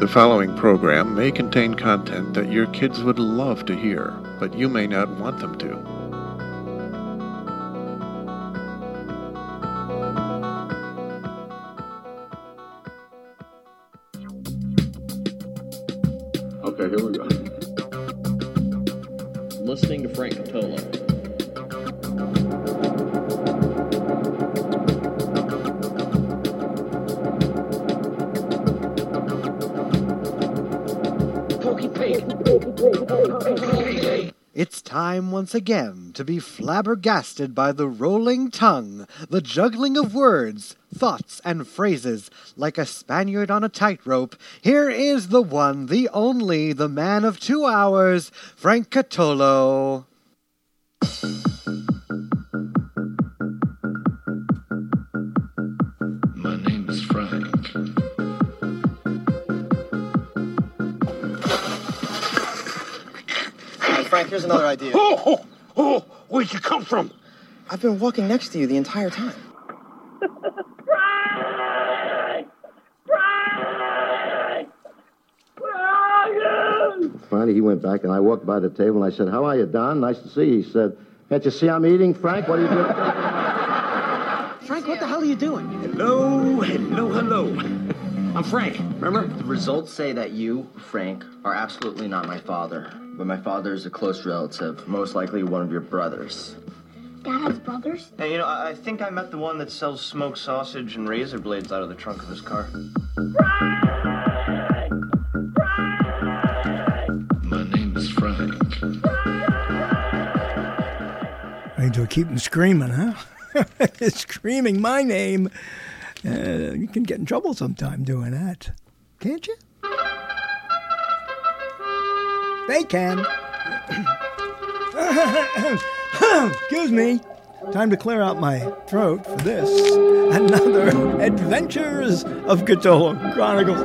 The following program may contain content that your kids would love to hear, but you may not want them to. Okay, here we go. Listening to Frank Cotolo. It's time once again to be flabbergasted by the rolling tongue, the juggling of words, thoughts, and phrases, like a Spaniard on a tightrope. Here is the one, the only, the man of 2 hours, Frank Cotolo. My name is Frank. Frank, here's another idea. Where'd you come from? I've been walking next to you the entire time. Frank! Frank! Where are you? Finally, he went back, and I walked by the table, and I said, "How are you, Don? Nice to see you." He said, "Can't you see I'm eating, Frank? What are you doing?" Frank, what the hell are you doing? Hello. I'm Frank, remember? The results say that you, Frank, are absolutely not my father, but my father is a close relative, most likely one of your brothers. Dad has brothers? Hey, you know, I think I met the one that sells smoked sausage and razor blades out of the trunk of his car. Frank! Frank! My name is Frank. Frank! I keep him screaming, huh? He's screaming my name. You can get in trouble sometime doing that, can't you? They can. Excuse me. Time to clear out my throat for this. Another Adventures of Cotolo Chronicles.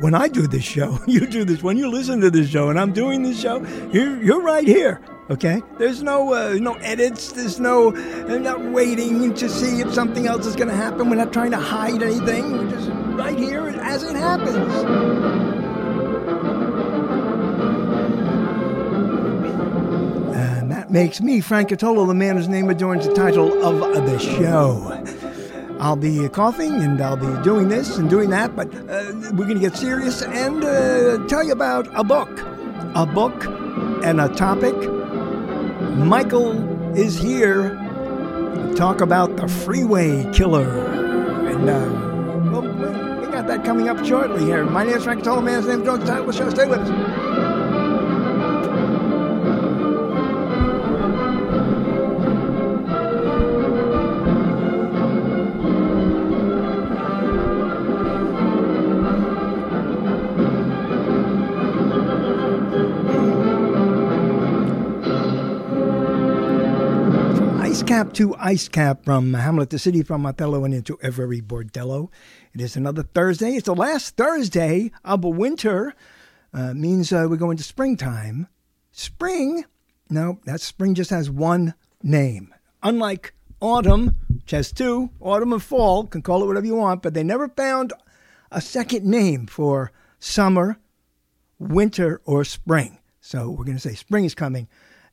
When I do this show, you do this. When you listen to this show, and I'm doing this show, you're right here. Okay? There's no edits. There's no. I'm not waiting to see if something else is going to happen. We're not trying to hide anything. We're just right here as it happens. And that makes me Frank Cotolo, the man whose name adorns the title of the show. I'll be coughing, and I'll be doing this and doing that, but we're going to get serious and tell you about a book and a topic. Michael is here to talk about the freeway killer, and we got that coming up shortly here. My name is Frank Cotolo, man's name is John Vandykamp. Stay with us. Cap to Ice Cap from Hamlet, the city from Othello, and into every bordello. It is another Thursday. It's the last Thursday of winter. Means we're going to springtime. Spring? No, that spring just has one name. Unlike autumn, which has two, autumn and fall, can call it whatever you want, but they never found a second name for summer, winter, or spring. So we're going to say spring is coming.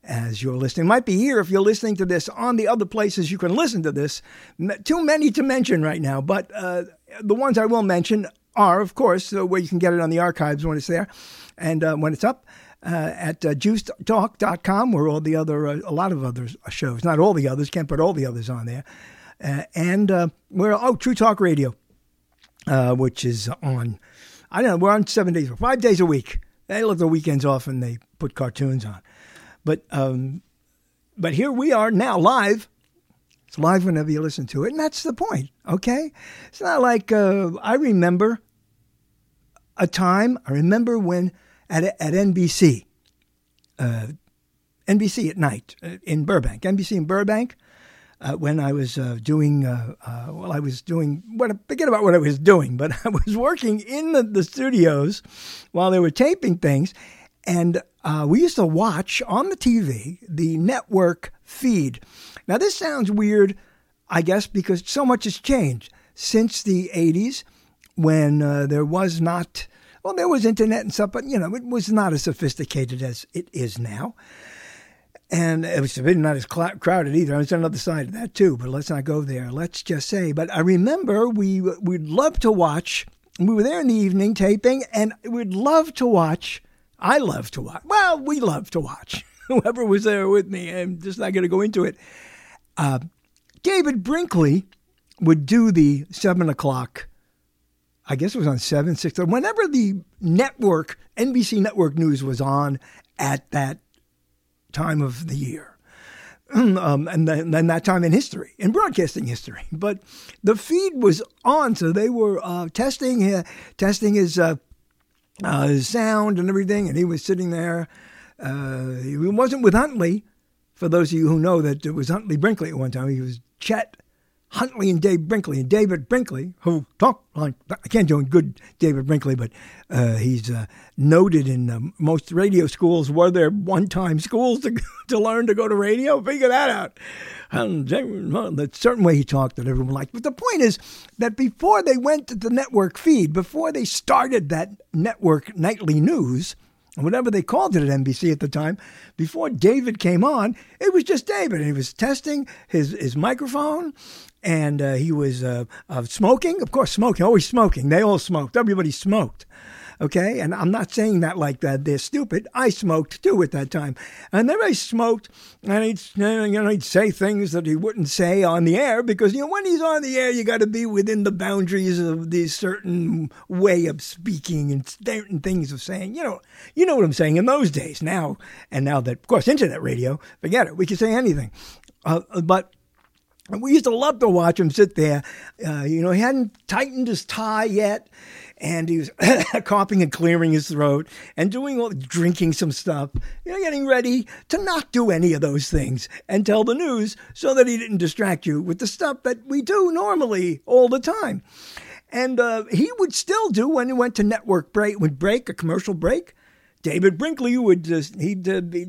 As you're listening, might be here if you're listening to this on the other places you can listen to this. Too many to mention right now, but the ones I will mention are, of course, where you can get it on the archives when it's there and when it's up at juicetalk.com, where all the other, a lot of other shows, not all the others, can't put all the others on there, and we're True Talk Radio, which is on. I don't know. We're on 5 days a week. They let the weekends off and they put cartoons on. But here we are now live It's live whenever you listen to it, and that's the point, okay? It's not like I remember a time, I remember when at NBC, NBC at night in Burbank, NBC in Burbank, when I was doing, well, I was doing, forget about what I was doing, but I was working in the studios while they were taping things, and we used to watch on the TV the network feed. Now, this sounds weird, I guess, because so much has changed since the 80s when there was not, well, there was internet and stuff, but, you know, it was not as sophisticated as it is now. And it was not as crowded either. I was on another side of that, too, but let's not go there. Let's just say, but I remember we'd love to watch, we were there in the evening taping, and we'd love to watch, I love to watch, well, we love to watch, whoever was there with me, I'm just not going to go into it. David Brinkley would do the 7 o'clock, I guess it was on 7, 6, whenever the network, NBC Network News was on at that time of the year, and then that time in history, in broadcasting history. But the feed was on, so they were testing his sound and everything, and he was sitting there. He wasn't with Huntley. For those of you who know that it was Huntley Brinkley at one time, he was Chet Huntley and Dave Brinkley, and David Brinkley, who talked like, I can't do a good David Brinkley, but he's noted in most radio schools. Were there one-time schools to learn to go to radio? Figure that out. That certain way he talked that everyone liked. But the point is that before they went to the network feed, before they started that network nightly news, whatever they called it at NBC at the time, before David came on, it was just David, and he was testing his microphone. And he was smoking, of course, smoking, always smoking. They all smoked. Everybody smoked, okay? And I'm not saying that like that. They're stupid. I smoked, too, at that time. And everybody smoked, and he'd say things that he wouldn't say on the air because, you know, when he's on the air, you got to be within the boundaries of this certain way of speaking and certain things of saying. You know what I'm saying in those days now. And now that, of course, internet radio, forget it. We can say anything. But we used to love to watch him sit there. You know, he hadn't tightened his tie yet, and he was coughing and clearing his throat and drinking some stuff, you know, getting ready to not do any of those things and tell the news so that he didn't distract you with the stuff that we do normally all the time. And he would still do when he went to network break, would break a commercial break. David Brinkley would just, he'd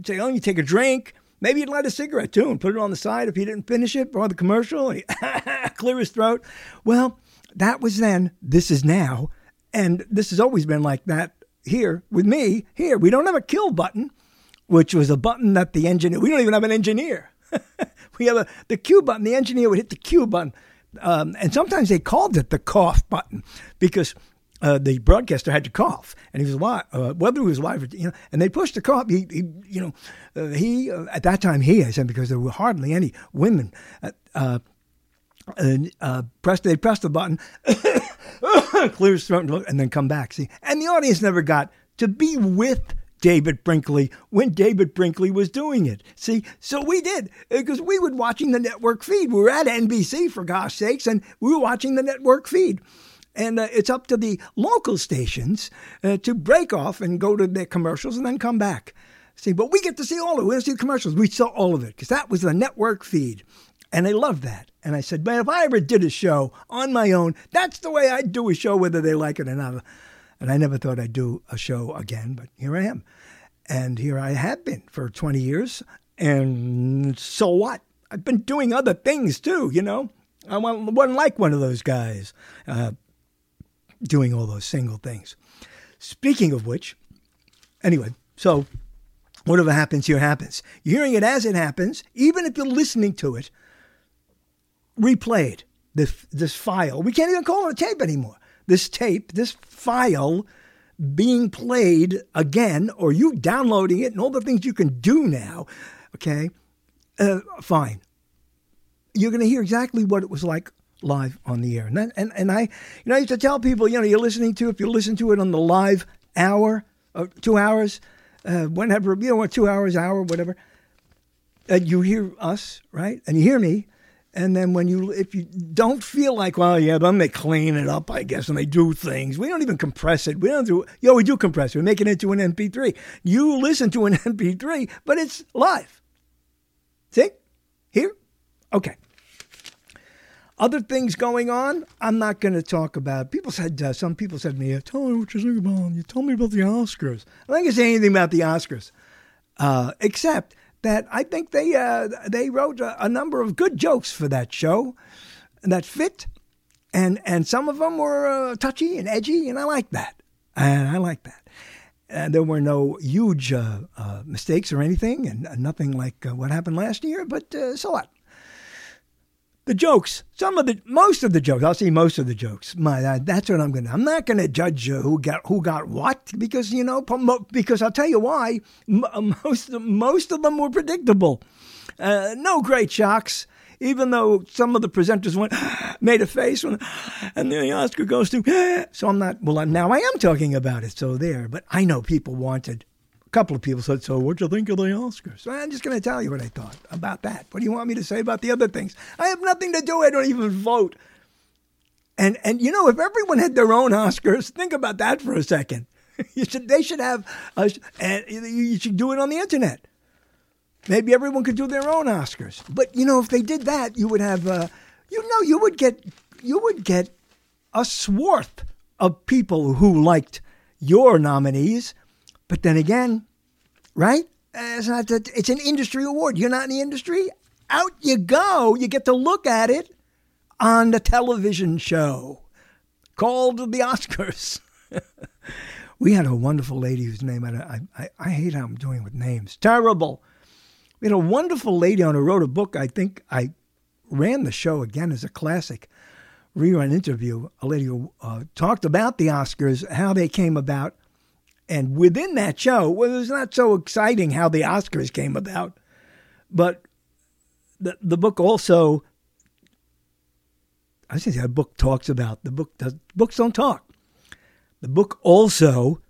say, oh, you take a drink. Maybe he'd light a cigarette, too, and put it on the side if he didn't finish it or the commercial, and he'd clear his throat. Well, that was then. This is now. And this has always been like that here with me. Here, we don't have a kill button, which was a button that the engineer... We don't even have an engineer. We have the Q button. The engineer would hit the Q button. And sometimes they called it the cough button because... the broadcaster had to cough, and he was live, whether he was live, you know, and they pushed the cough. He at that time, I said, because there were hardly any women, they pressed the button, clear his throat, and then come back, see? And the audience never got to be with David Brinkley when David Brinkley was doing it, see? So we did, because we were watching the network feed. We were at NBC, for gosh sakes, and we were watching the network feed. And it's up to the local stations to break off and go to their commercials and then come back. See, but we get to see all of it. We don't see the commercials. We saw all of it because that was the network feed. And I loved that. And I said, man, if I ever did a show on my own, that's the way I'd do a show, whether they like it or not. And I never thought I'd do a show again, but here I am. And here I have been for 20 years. And so what? I've been doing other things too, you know. I wasn't like one of those guys. Doing all those single things. Speaking of which, anyway, so whatever happens here happens. You're hearing it as it happens, even if you're listening to it, replayed, this file. We can't even call it a tape anymore. This tape, this file being played again, or you downloading it and all the things you can do now, okay, fine. You're going to hear exactly what it was like live on the air. And I, you know, I used to tell people, you know, you're listening to, if you listen to it on the live hour, 2 hours, whenever, you know, 2 hours, hour, whatever, you hear us, right? And you hear me, And then when you, if you don't feel like, well, yeah, then they clean it up, I guess, and they do things. We don't even compress it. We don't do, yeah, we do compress it. We make it into an MP3. You listen to an MP3, but it's live. See? Here? Okay. Other things going on, I'm not going to talk about. People said, some people said to me, tell me what you think about, you tell me about the Oscars. I'm not going to say anything about the Oscars, except that I think they wrote a number of good jokes for that show that fit, and some of them were touchy and edgy, and I like that. And I like that. And there were no huge mistakes or anything, and nothing like what happened last year, but so what? The jokes, most of the jokes, I'll see most of the jokes. That's what I'm not going to judge who got what, because, you know, because I'll tell you why, most of them were predictable. No great shocks, even though some of the presenters made a face, and then the Oscar goes to, so I'm not, well, now I am talking about it, so there. But I know people wanted, a couple of people said, so what'd you think of the Oscars? So I'm just going to tell you what I thought about that. What do you want me to say about the other things? I have nothing to do. I don't even vote. And you know, if everyone had their own Oscars, think about that for a second. They should have, you should do it on the internet. Maybe everyone could do their own Oscars. But, you know, if they did that, you would have, you would get a swath of people who liked your nominees. But then again, right? It's an industry award. You're not in the industry. Out you go. You get to look at it on the television show called the Oscars. We had a wonderful lady whose name I hate how I'm doing with names. Terrible. We had a wonderful lady who wrote a book. I think I ran the show again as a classic rerun interview. A lady who talked about the Oscars, how they came about. And within that show, well, it was not so exciting how the Oscars came about, but the book also, I should say, books don't talk. The book also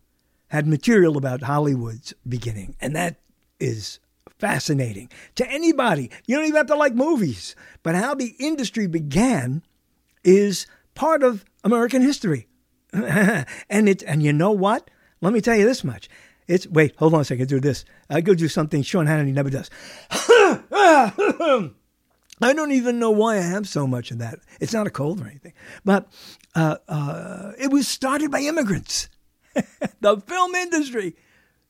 had material about Hollywood's beginning, and that is fascinating to anybody. You don't even have to like movies, but how the industry began is part of American history, and you know what? Let me tell you this much. Wait, hold on a second. Do this. I go do something Sean Hannity never does. I don't even know why I have so much of that. It's not a cold or anything. But it was started by immigrants. The film industry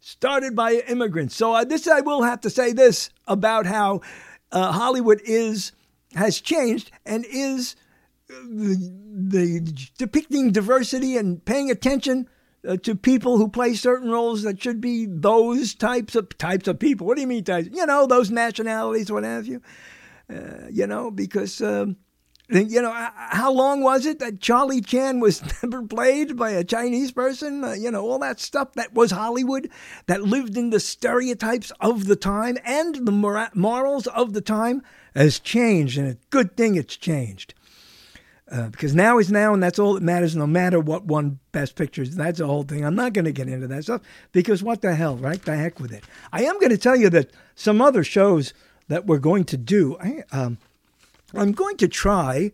started by immigrants. So I will have to say this about how Hollywood has changed and is the depicting diversity and paying attention to people who play certain roles that should be those types of people. What do you mean types? You know, those nationalities, what have you. You know, because, you know, how long was it that Charlie Chan was never played by a Chinese person? You know, all that stuff that was Hollywood, that lived in the stereotypes of the time and the morals of the time has changed. And a good thing it's changed. Because now is now, and that's all that matters, no matter what won Best Pictures. That's the whole thing. I'm not going to get into that stuff, because what the hell, right? The heck with it. I am going to tell you that some other shows that we're going to do, I'm going to try,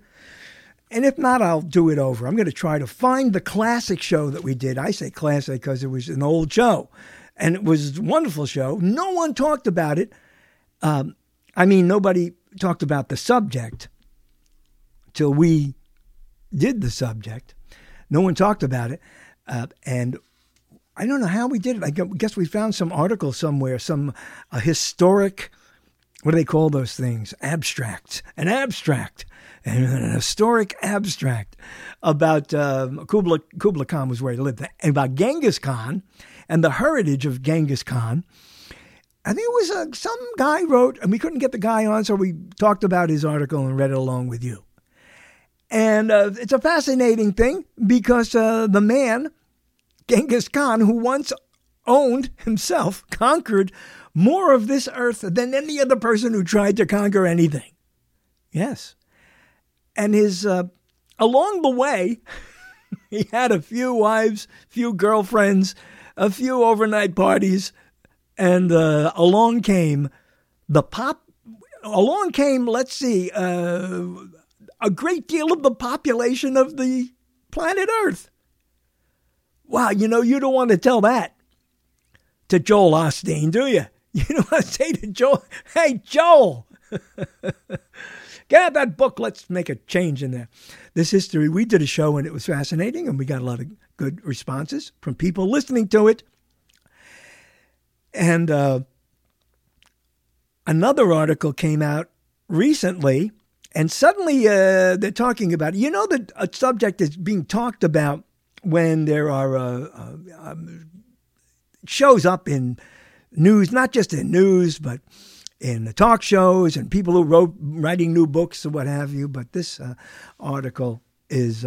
and if not, I'll do it over. I'm going to try to find the classic show that we did. I say classic because it was an old show, and it was a wonderful show. No one talked about it. Nobody talked about the subject till we did the subject. No one talked about it. And I don't know how we did it. I guess we found some article somewhere, some historic, what do they call those things? Abstract. An historic abstract about Kublai Khan was where he lived, and about Genghis Khan and the heritage of Genghis Khan. I think it was some guy wrote, and we couldn't get the guy on, so we talked about his article and read it along with you. And it's a fascinating thing because the man, Genghis Khan, who once owned himself, conquered more of this earth than any other person who tried to conquer anything. Yes. And his along the way, he had a few wives, few girlfriends, a few overnight parties, and along came the pop along came, let's see, a great deal of the population of the planet Earth. Wow, you know, you don't want to tell that to Joel Osteen, do you? You don't want to say to Joel, hey, Joel, get out that book. Let's make a change in there. This history, we did a show and it was fascinating and we got a lot of good responses from people listening to it. And another article came out recently and suddenly they're talking about, you know, that a subject is being talked about when there are shows up in news, not just in news, but in the talk shows and people who writing new books or what have you. But this article is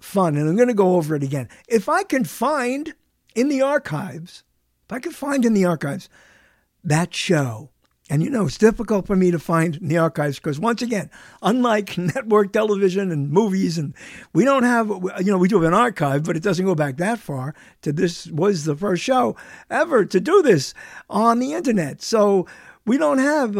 fun, and I'm going to go over it again. If I can find in the archives, that show, and you know, it's difficult for me to find in the archives because, once again, unlike network television and movies, and we don't have, you know, we do have an archive, but it doesn't go back that far. To this was the first show ever to do this on the internet. So we don't have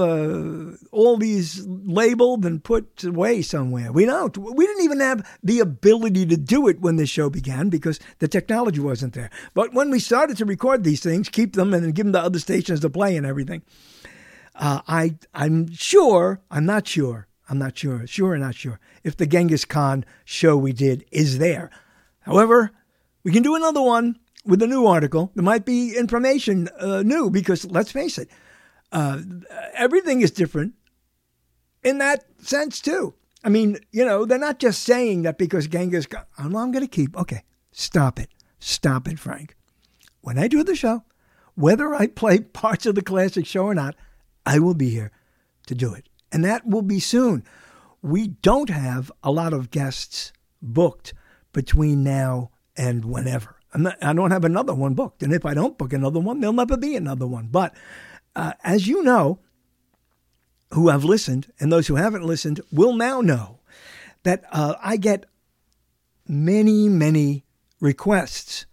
all these labeled and put away somewhere. We don't. We didn't even have the ability to do it when this show began because the technology wasn't there. But when we started to record these things, keep them, and then give them to other stations to play and everything, I'm not sure if the Genghis Khan show we did is there. However, we can do another one with a new article. There might be information new because, let's face it, everything is different in that sense, too. I mean, you know, they're not just saying that because Genghis Khan. Okay, stop it. Stop it, Frank. When I do the show, whether I play parts of the classic show or not, I will be here to do it. And that will be soon. We don't have a lot of guests booked between now and whenever. I don't have another one booked. And if I don't book another one, there'll never be another one. But as you know, who have listened and those who haven't listened will now know that I get many, many requests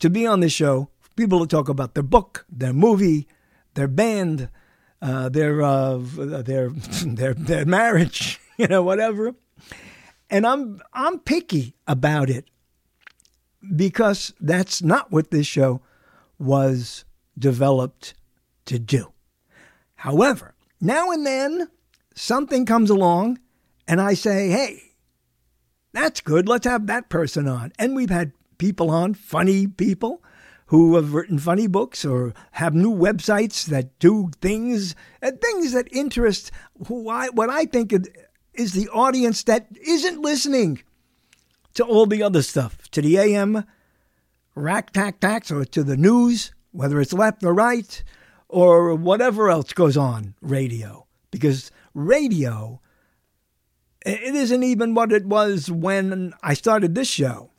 to be on this show. People to talk about their book, their movie, their band, their marriage, you know, whatever. And I'm picky about it because that's not what this show was developed to do. However, now and then something comes along and I say, hey, that's good. Let's have that person on. And we've had people on, funny people who have written funny books or have new websites that do things, things that interest what I think is the audience that isn't listening to all the other stuff, to the AM rack-tack-tacks or to the news, whether it's left or right, or whatever else goes on radio. Because radio, it isn't even what it was when I started this show.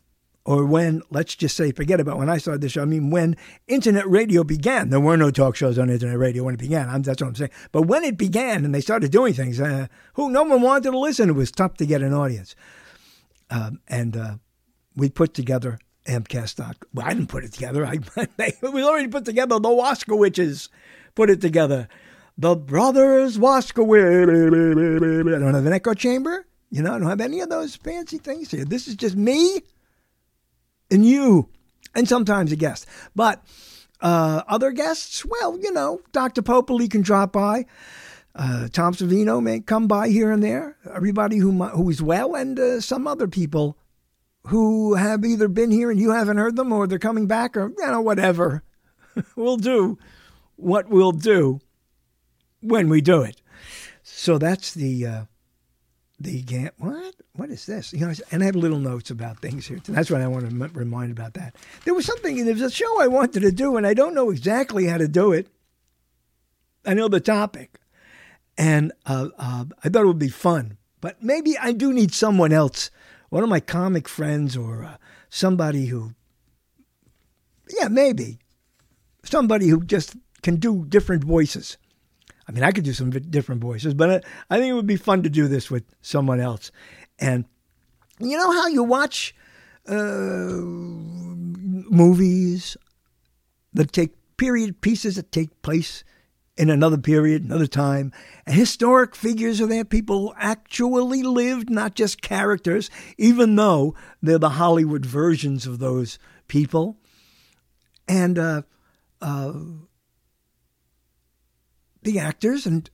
Or when, let's just say, forget about when I started this show. I mean, when internet radio began, there were no talk shows on internet radio when it began. That's what I'm saying. But when it began and they started doing things, no one wanted to listen. It was tough to get an audience. We put together AMCast. Well, I didn't put it together. It was already put together. The Waskowiczes put it together. The Brothers Waskowicz. I don't have an echo chamber. You know, I don't have any of those fancy things here. This is just me. And you, and sometimes a guest. But other guests, well, you know, Dr. Popoli can drop by. Tom Savino may come by here and there. Everybody who is well, and some other people who have either been here and you haven't heard them, or they're coming back, or, you know, whatever. We'll do what we'll do when we do it. So that's What is this? You know, and I have little notes about things here. That's what I want to remind about that. There was a show I wanted to do, and I don't know exactly how to do it. I know the topic, and I thought it would be fun. But maybe I do need someone else, one of my comic friends or somebody who, somebody who just can do different voices. I mean, I could do some different voices, but I think it would be fun to do this with someone else. And you know how you watch movies that take period pieces that take place in another period, another time. And historic figures are there, people who actually lived, not just characters, even though they're the Hollywood versions of those people. And the actors, and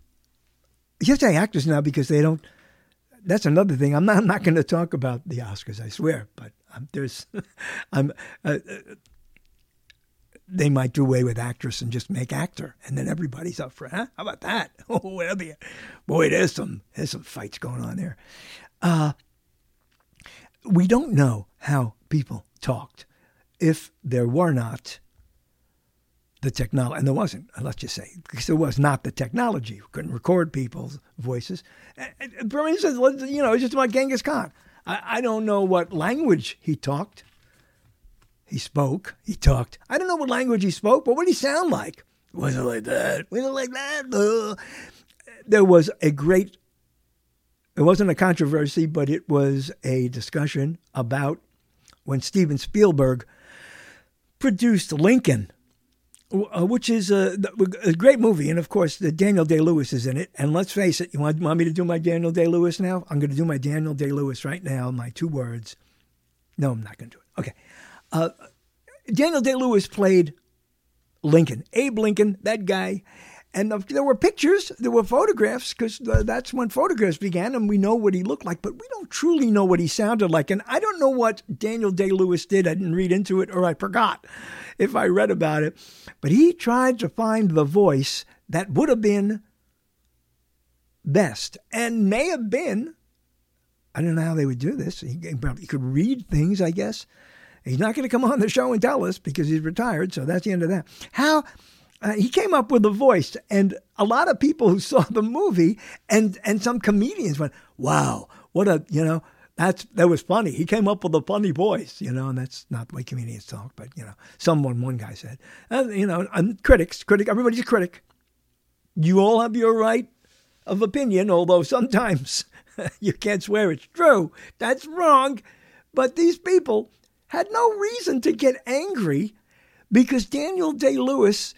you have to say actors now because they don't, that's another thing. I'm not going to talk about the Oscars, I swear, but they might do away with actress and just make actor, and then everybody's up for it. Huh? How about that? Boy, there's some fights going on there. We don't know how people talked if there were not the technology, and there wasn't, let's just say, because there was not the technology. We couldn't record people's voices. For instance, it's just about Genghis Khan. I don't know what language he talked. He talked. I don't know what language he spoke, but what did he sound like? Wasn't like that. There was it wasn't a controversy, but it was a discussion about when Steven Spielberg produced Lincoln, which is a great movie. And, of course, the Daniel Day-Lewis is in it. And let's face it, you want me to do my Daniel Day-Lewis now? I'm going to do my Daniel Day-Lewis right now, my two words. No, I'm not going to do it. Okay. Daniel Day-Lewis played Lincoln, Abe Lincoln, that guy. And there were pictures, there were photographs, because that's when photographs began, and we know what he looked like, but we don't truly know what he sounded like. And I don't know what Daniel Day-Lewis did. I didn't read into it, or I forgot if I read about it. But he tried to find the voice that would have been best, and may have been, I don't know how they would do this. He probably could read things, I guess. He's not going to come on the show and tell us because he's retired, so that's the end of that. How... he came up with a voice, and a lot of people who saw the movie and some comedians went, wow, what a, that was funny. He came up with a funny voice, and that's not the way comedians talk, but, one guy said, and critics, everybody's a critic. You all have your right of opinion, although sometimes you can't swear it's true. That's wrong. But these people had no reason to get angry because Daniel Day-Lewis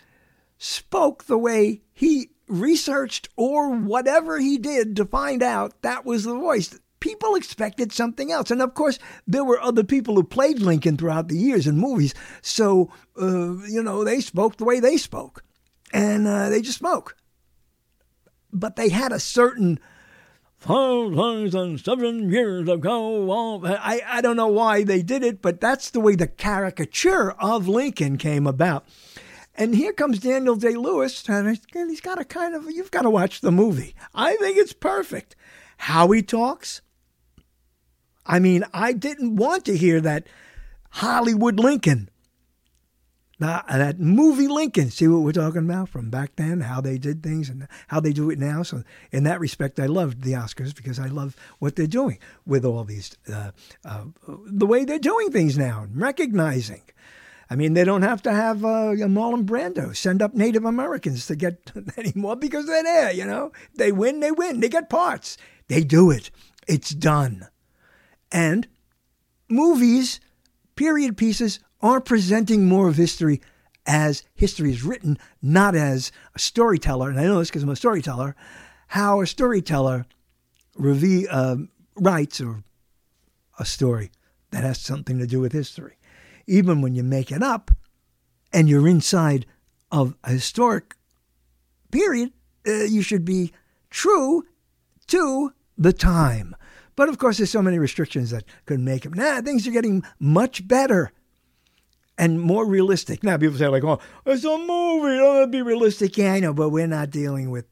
spoke the way he researched or whatever he did to find out that was the voice. People expected something else. And, of course, there were other people who played Lincoln throughout the years in movies. So, they spoke the way they spoke. And they just spoke. But they had a certain 7 years ago. I don't know why they did it, but that's the way the caricature of Lincoln came about. And here comes Daniel Day-Lewis, and he's got a kind of, you've got to watch the movie. I think it's perfect. How he talks. I mean, I didn't want to hear that Hollywood Lincoln. Now, that movie Lincoln. See what we're talking about from back then, how they did things and how they do it now. So in that respect, I loved the Oscars because I love what they're doing with all these, the way they're doing things now and recognizing. I mean, they don't have to have Marlon Brando send up Native Americans to get anymore because they're there, They win, They get parts. They do it. It's done. And movies, period pieces, are presenting more of history as history is written, not as a storyteller. And I know this because I'm a storyteller. How a storyteller writes or a story that has something to do with history. Even when you make it up and you're inside of a historic period, you should be true to the time. But, of course, there's so many restrictions that could make it. Now, things are getting much better and more realistic. Now, people say, like, oh, it's a movie. Oh, it'll be realistic. Yeah, I know, but we're not dealing with,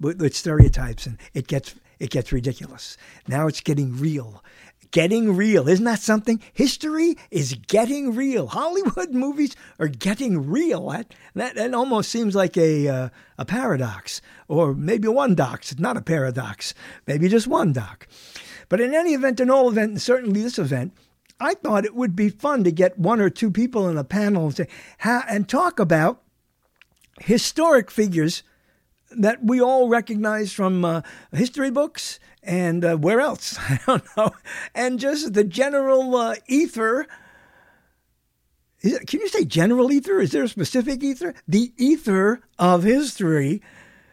with stereotypes, and it gets ridiculous. Now it's getting real. Getting real. Isn't that something? History is getting real. Hollywood movies are getting real. That almost seems like a paradox, or maybe one dox. It's not a paradox. Maybe just one doc. But in any event, in all event, and certainly this event, I thought it would be fun to get one or two people in a panel and talk about historic figures that we all recognize from history books and where else? I don't know. And just the general ether Can you say general ether? Is there a specific ether? The ether of history,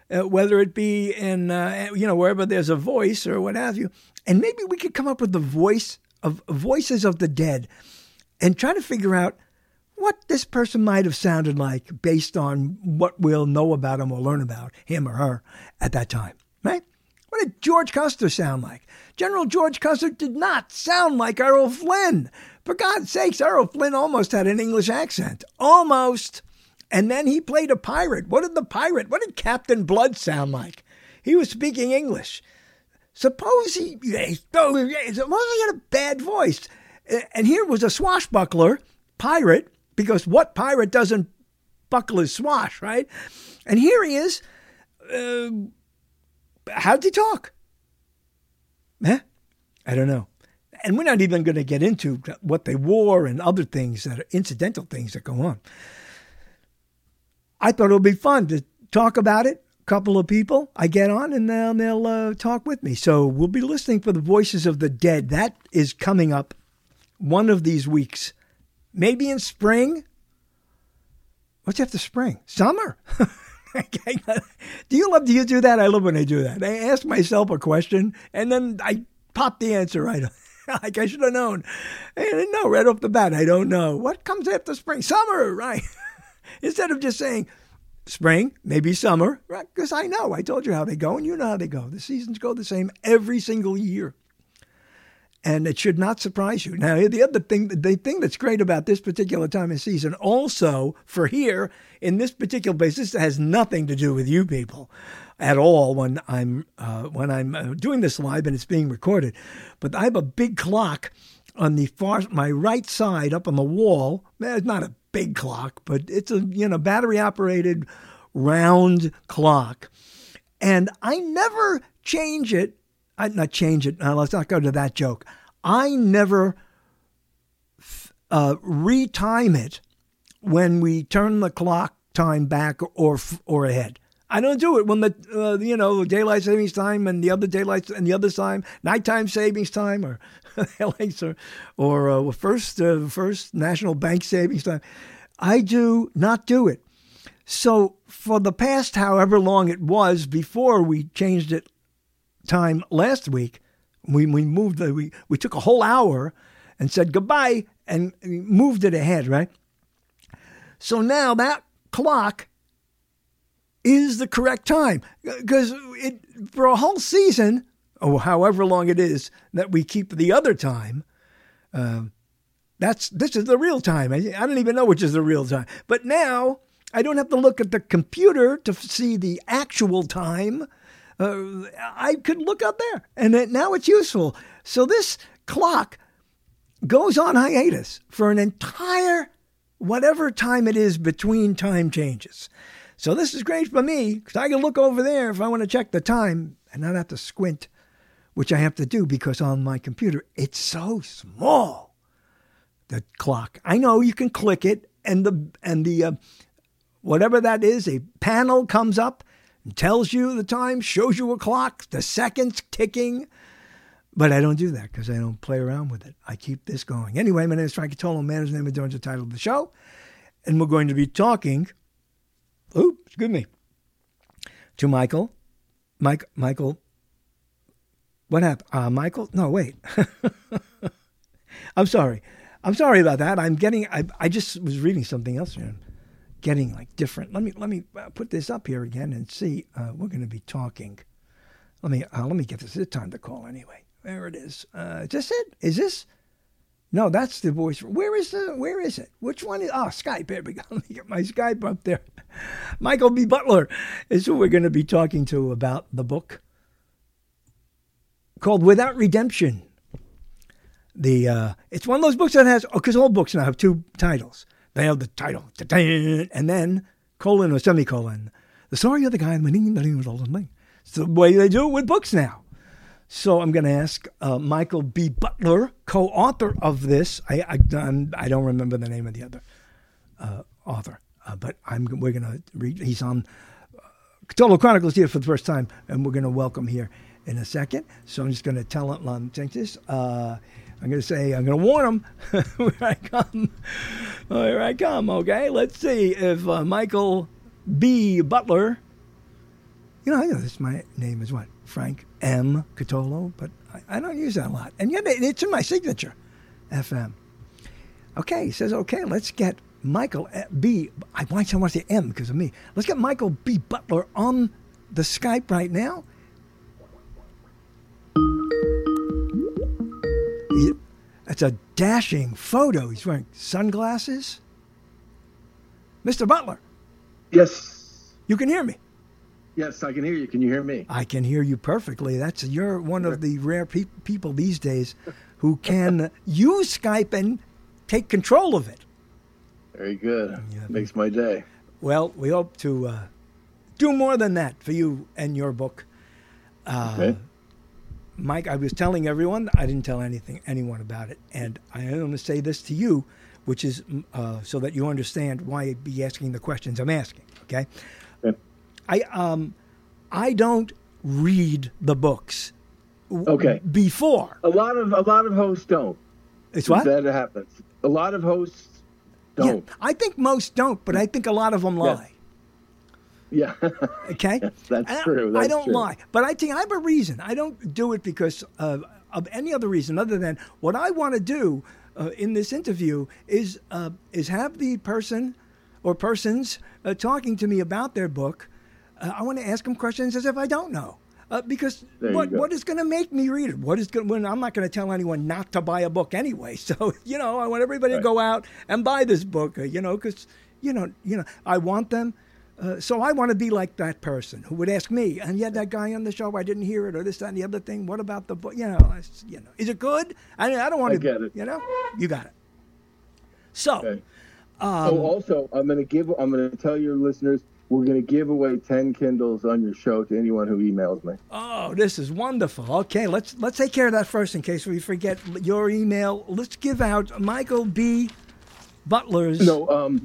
whether it be in, wherever there's a voice or what have you. And maybe we could come up with the voices of the dead and try to figure out what this person might have sounded like based on what we'll know about him or learn about him or her at that time, right? What did George Custer sound like? General George Custer did not sound like Errol Flynn. For God's sakes, Errol Flynn almost had an English accent. Almost. And then he played a pirate. What did Captain Blood sound like? He was speaking English. Suppose he had a bad voice. And here was a swashbuckler pirate, because what pirate doesn't buckle his swash, right? And here he is. How'd he talk? I don't know. And we're not even going to get into what they wore and other things that are incidental things that go on. I thought it would be fun to talk about it. A couple of people I get on and they'll talk with me. So we'll be listening for the voices of the dead. That is coming up one of these weeks. Maybe in spring. What's after spring? Summer. Do you love to do that? I love when I do that. I ask myself a question and then I pop the answer right up. Like I should have known. I didn't know right off the bat. I don't know. What comes after spring? Summer, right? Instead of just saying spring, maybe summer, right? Because I know. I told you how they go and you know how they go. The seasons go the same every single year. And it should not surprise you. Now, the other thing, the thing that's great about this particular time of season, also for here, in this particular place, this has nothing to do with you people at all when I'm doing this live and it's being recorded. But I have a big clock on my right side up on the wall. It's not a big clock, but it's a battery-operated round clock. And I never change it. Let's not go to that joke. I never retime it when we turn the clock time back or ahead. I don't do it when the daylight savings time and nighttime savings time or first National Bank savings time. I do not do it. So for the past however long it was before we changed it time last week, we took a whole hour and said goodbye and moved it ahead, right? So now that clock is the correct time because for a whole season or however long it is that we keep the other time, this is the real time. I don't even know which is the real time, but now I don't have to look at the computer to see the actual time. I could look up there, and now it's useful. So this clock goes on hiatus for an entire whatever time it is between time changes. So this is great for me because I can look over there if I want to check the time and not have to squint, which I have to do because on my computer, it's so small, the clock. I know you can click it, and the whatever that is, a panel comes up, tells you the time, shows you a clock, the seconds ticking. But I don't do that because I don't play around with it. I keep this going. Anyway, my name is Frank Cotolo, manager's name, and doing the title of the show. And we're going to be talking, to Michael. Michael, what happened? Michael? No, wait. I'm sorry about that. I just was reading something else here. Getting like different. Let me put this up here again and see. We're going to be talking. Let me get this. It's time to call anyway. There it is. Is this it? Is this? No, that's the voice. Where is it? Which one is? Oh, Skype. There we go. Let me get my Skype up there. Michael B. Butler is who we're going to be talking to about the book called Without Redemption. It's one of those books that has, because all books now have two titles. They have the title, and then colon or semicolon. The story of the guy. It's the way they do it with books now. So I'm going to ask Michael B. Butler, co-author of this. I don't remember the name of the other author, but we're going to read. He's on Cotolo Chronicles here for the first time, and we're going to welcome here in a second. So I'm just going to tell it. I'm going to warn them when I come. Oh, here I come, okay? Let's see if Michael B. Butler, I know this, my name is what? Frank M. Cotolo, but I don't use that a lot. And yet it's in my signature, FM. Okay, he says, okay, let's get Michael B. I want someone to say M because of me. Let's get Michael B. Butler on the Skype right now. It's a dashing photo. He's wearing sunglasses. Mr. Butler. Yes. You can hear me. Yes, I can hear you. Can you hear me? I can hear you perfectly. You're one of the rare people these days who can use Skype and take control of it. Very good. Yeah, makes my day. Well, we hope to do more than that for you and your book. Okay. Mike, I was telling everyone, I didn't tell anyone about it. And I am going to say this to you, which is so that you understand why I'd be asking the questions I'm asking, okay? Yeah. I don't read the books before. A lot of hosts don't. It's what? That happens. A lot of hosts don't. Yeah, I think most don't, but I think a lot of them lie. Yeah. Okay? Yes, that's true. That's I don't true. Lie. But I think I have a reason. I don't do it because of any other reason other than what I want to do in this interview is have the person or persons talking to me about their book. I want to ask them questions as if I don't know. Because what is going to make me read it? I'm not going to tell anyone not to buy a book anyway. So, I want everybody to go out and buy this book, because, I want them. So I want to be like that person who would ask me, and yet that guy on the show, I didn't hear it, or this, that, and the other thing. What about the book? Is it good? I don't want to get it. You got it. So. Okay. Also, I'm going to tell your listeners, we're going to give away 10 Kindles on your show to anyone who emails me. Oh, this is wonderful. Okay, let's take care of that first in case we forget your email. Let's give out Michael B. Butler's. No.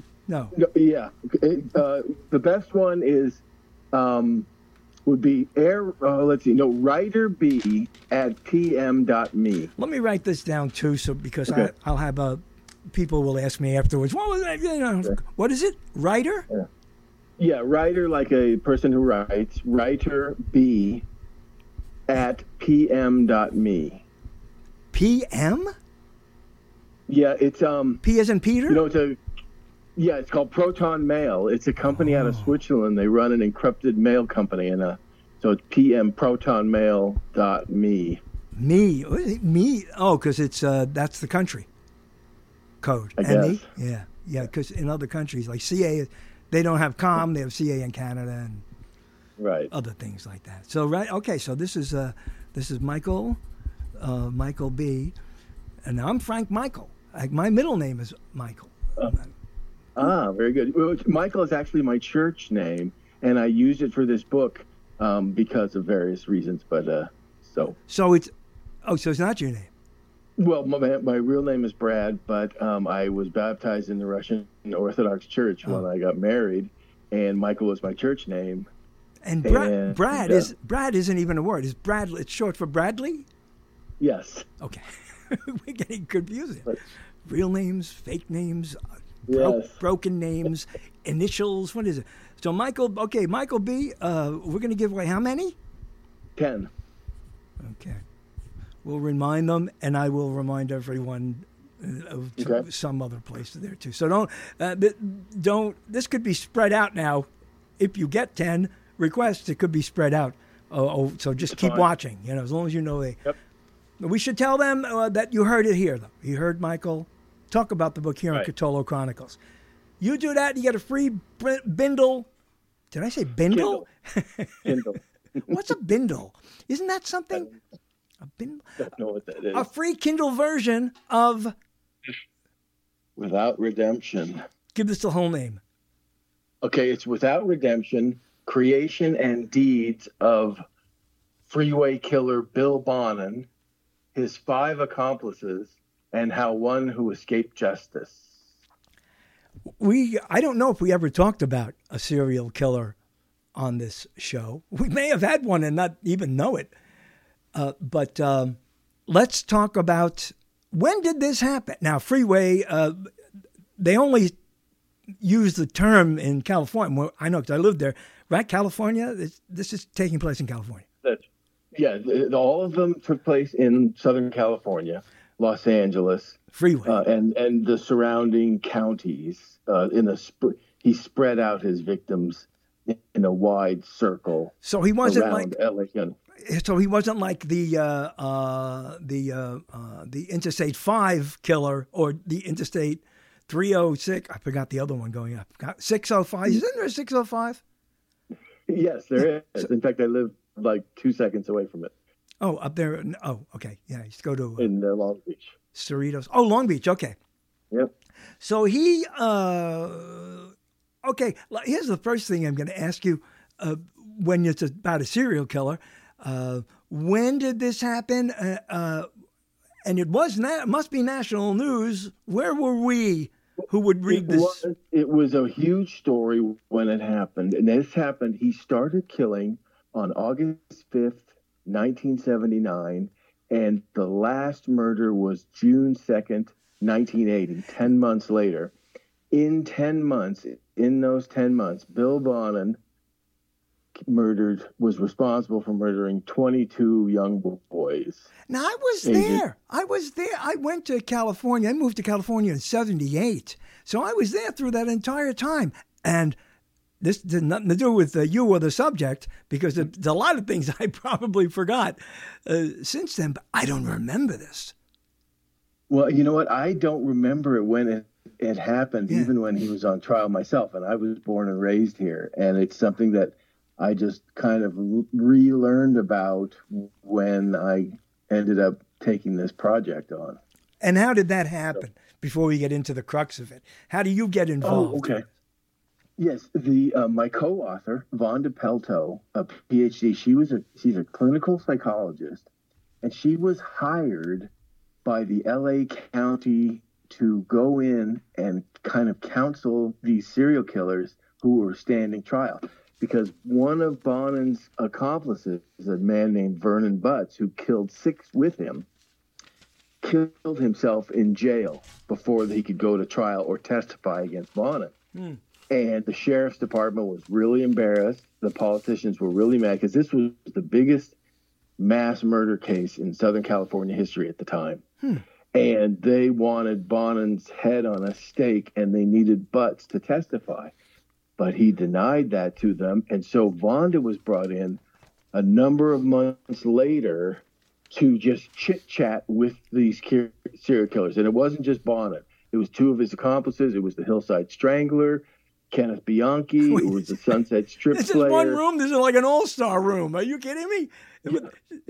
Yeah. The best one is would be writer B at pm.me. Let me write this down too, because I'll have people will ask me afterwards. What was that? What is it? Writer. Yeah. Yeah, writer like a person who writes, writer B at pm.me. PM? Yeah, it's P as in Peter? It's called Proton Mail. It's a company out of Switzerland. They run an encrypted mail company so it's pmprotonmail.me. Me? Oh, cuz it's that's the country code. I guess. Yeah. Yeah, cuz in other countries like CA they don't have COM, they have CA in Canada and other things like that. So, so this is Michael B. And I'm Frank Michael. My middle name is Michael. Very good. Well, Michael is actually my church name, and I used it for this book because of various reasons, but so. So it's not your name. Well, my real name is Brad, but I was baptized in the Russian Orthodox Church when I got married, and Michael was my church name. And Brad is Brad isn't even a word. Is Bradley? It's short for Bradley. Yes. Okay, we're getting confusing. Real names, fake names, broken names, initials. What is it? So Michael. Okay, Michael B. We're going to give away how many? 10. Okay. We'll remind them, and I will remind everyone of some other place there too. So don't. This could be spread out now. If you get 10 requests, it could be spread out. So just keep watching. As long as you know they. Yep. We should tell them that you heard it here, though. You heard Michael talk about the book here on Cotolo Chronicles. You do that, you get a free bindle. Did I say bindle? Kindle. What's a bindle? Isn't that something? I don't know what that is. A free Kindle version of Without Redemption. Give this the whole name. Okay, it's Without Redemption, Creation and Deeds of Freeway Killer Bill Bonin, his 5 accomplices, and how one who escaped justice. I don't know if we ever talked about a serial killer on this show. We may have had one and not even know it. But let's talk about When did this happen? Now, freeway, they only use the term in California. Well, I know because I lived there. Right, California? This is taking place in California. Yeah, all of them took place in Southern California, Los Angeles. Freeway. And the surrounding counties. He spread out his victims in a wide circle. So he wasn't like LA, So he wasn't like the Interstate 5 killer or the Interstate 306. I forgot the other one going up. 605. Isn't there a 605? Yes, there is. In fact, I live like 2 seconds away from it. Oh, up there. Oh, okay. Yeah, you just go to in Long Beach. Cerritos. Oh, Long Beach. Okay. Yep. So he. Okay, here's the first thing I'm going to ask you when it's about a serial killer. When did this happen? And it was must be national news. Where were we who would read this? It was a huge story when it happened. And this happened, he started killing on August 5th, 1979. And the last murder was June 2nd, 1980, 10 months later. In those 10 months, Bill Bonin was responsible for murdering 22 young boys. Now, I was there. I went to California. I moved to California in 78. So I was there through that entire time. And this did nothing to do with you or the subject, because there's a lot of things I probably forgot since then. But I don't remember this. Well, you know what? I don't remember it when it happened, yeah. Even when he was on trial myself, and I was born and raised here. And it's something that I just kind of relearned about when I ended up taking this project on. And how did that happen? Before we get into the crux of it, how do you get involved? Oh, okay. Yes, my co-author Vonda Pelto, a PhD. She's a clinical psychologist, and she was hired by the L.A. County to go in and kind of counsel these serial killers who were standing trial. Because one of Bonin's accomplices, a man named Vernon Butts, who killed six with him, killed himself in jail before he could go to trial or testify against Bonin. Mm. And the sheriff's department was really embarrassed. The politicians were really mad because this was the biggest mass murder case in Southern California history at the time. Hmm. And they wanted Bonin's head on a stake, and they needed Butts to testify. But he denied that to them. And so Vonda was brought in a number of months later to just chit-chat with these serial killers. And it wasn't just Bonin. It was two of his accomplices. It was the Hillside Strangler, Kenneth Bianchi. It was the Sunset Strip This player. Is one room. This is like an all-star room. Are you kidding me?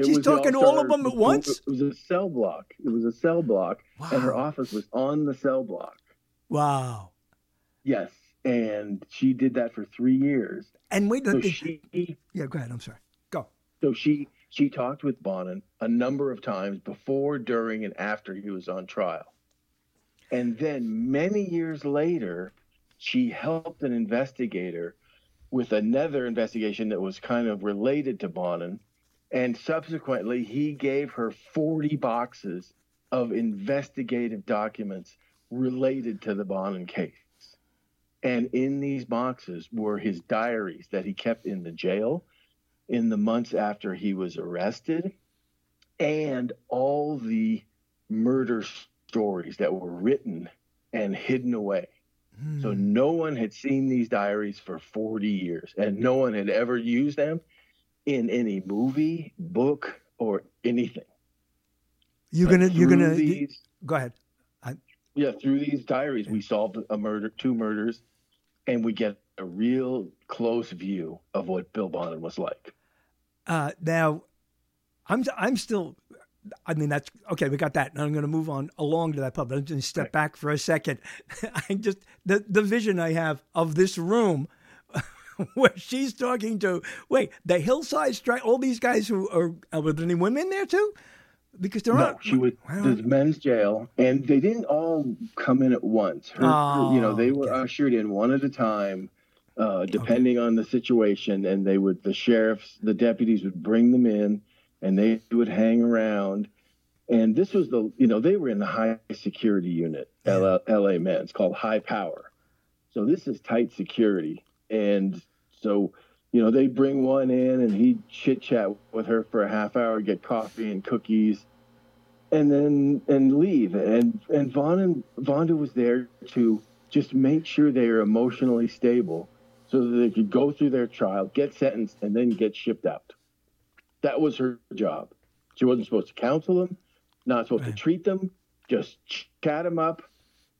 She's talking to all of them at once? It was a cell block. Wow. And her office was on the cell block. Wow. Yes. And she did that for 3 years. And wait, yeah, go ahead. I'm sorry. Go. So she talked with Bonin a number of times before, during, and after he was on trial. And then many years later, she helped an investigator with another investigation that was kind of related to Bonin. And subsequently, he gave her 40 boxes of investigative documents related to the Bonin case. And in these boxes were his diaries that he kept in the jail in the months after he was arrested, and all the murder stories that were written and hidden away. Mm. So no one had seen these diaries for 40 years, and no one had ever used them in any movie, book, or anything. Go ahead. Yeah, through these diaries, we solved two murders, and we get a real close view of what Bill Bonin was like. Now, I'm still, I mean, that's, okay, we got that. And I'm going to move on along to that pub. I'm going to step back for a second. I just, the vision I have of this room where she's talking to, the Hillside Strike, all these guys who are there any women there too? Because she was this men's jail, and they didn't all come in at once. They were ushered in one at a time, depending on the situation. And the deputies would bring them in, and they would hang around. And this was the, you know, they were in the high security unit, LA men. It's called High Power. So this is tight security. And so, you know, they bring one in and he'd chit chat with her for a half hour, get coffee and cookies, and then leave. And Vonda was there to just make sure they are emotionally stable so that they could go through their trial, get sentenced, and then get shipped out. That was her job. She wasn't supposed to counsel them, not supposed to treat them, just chat them up,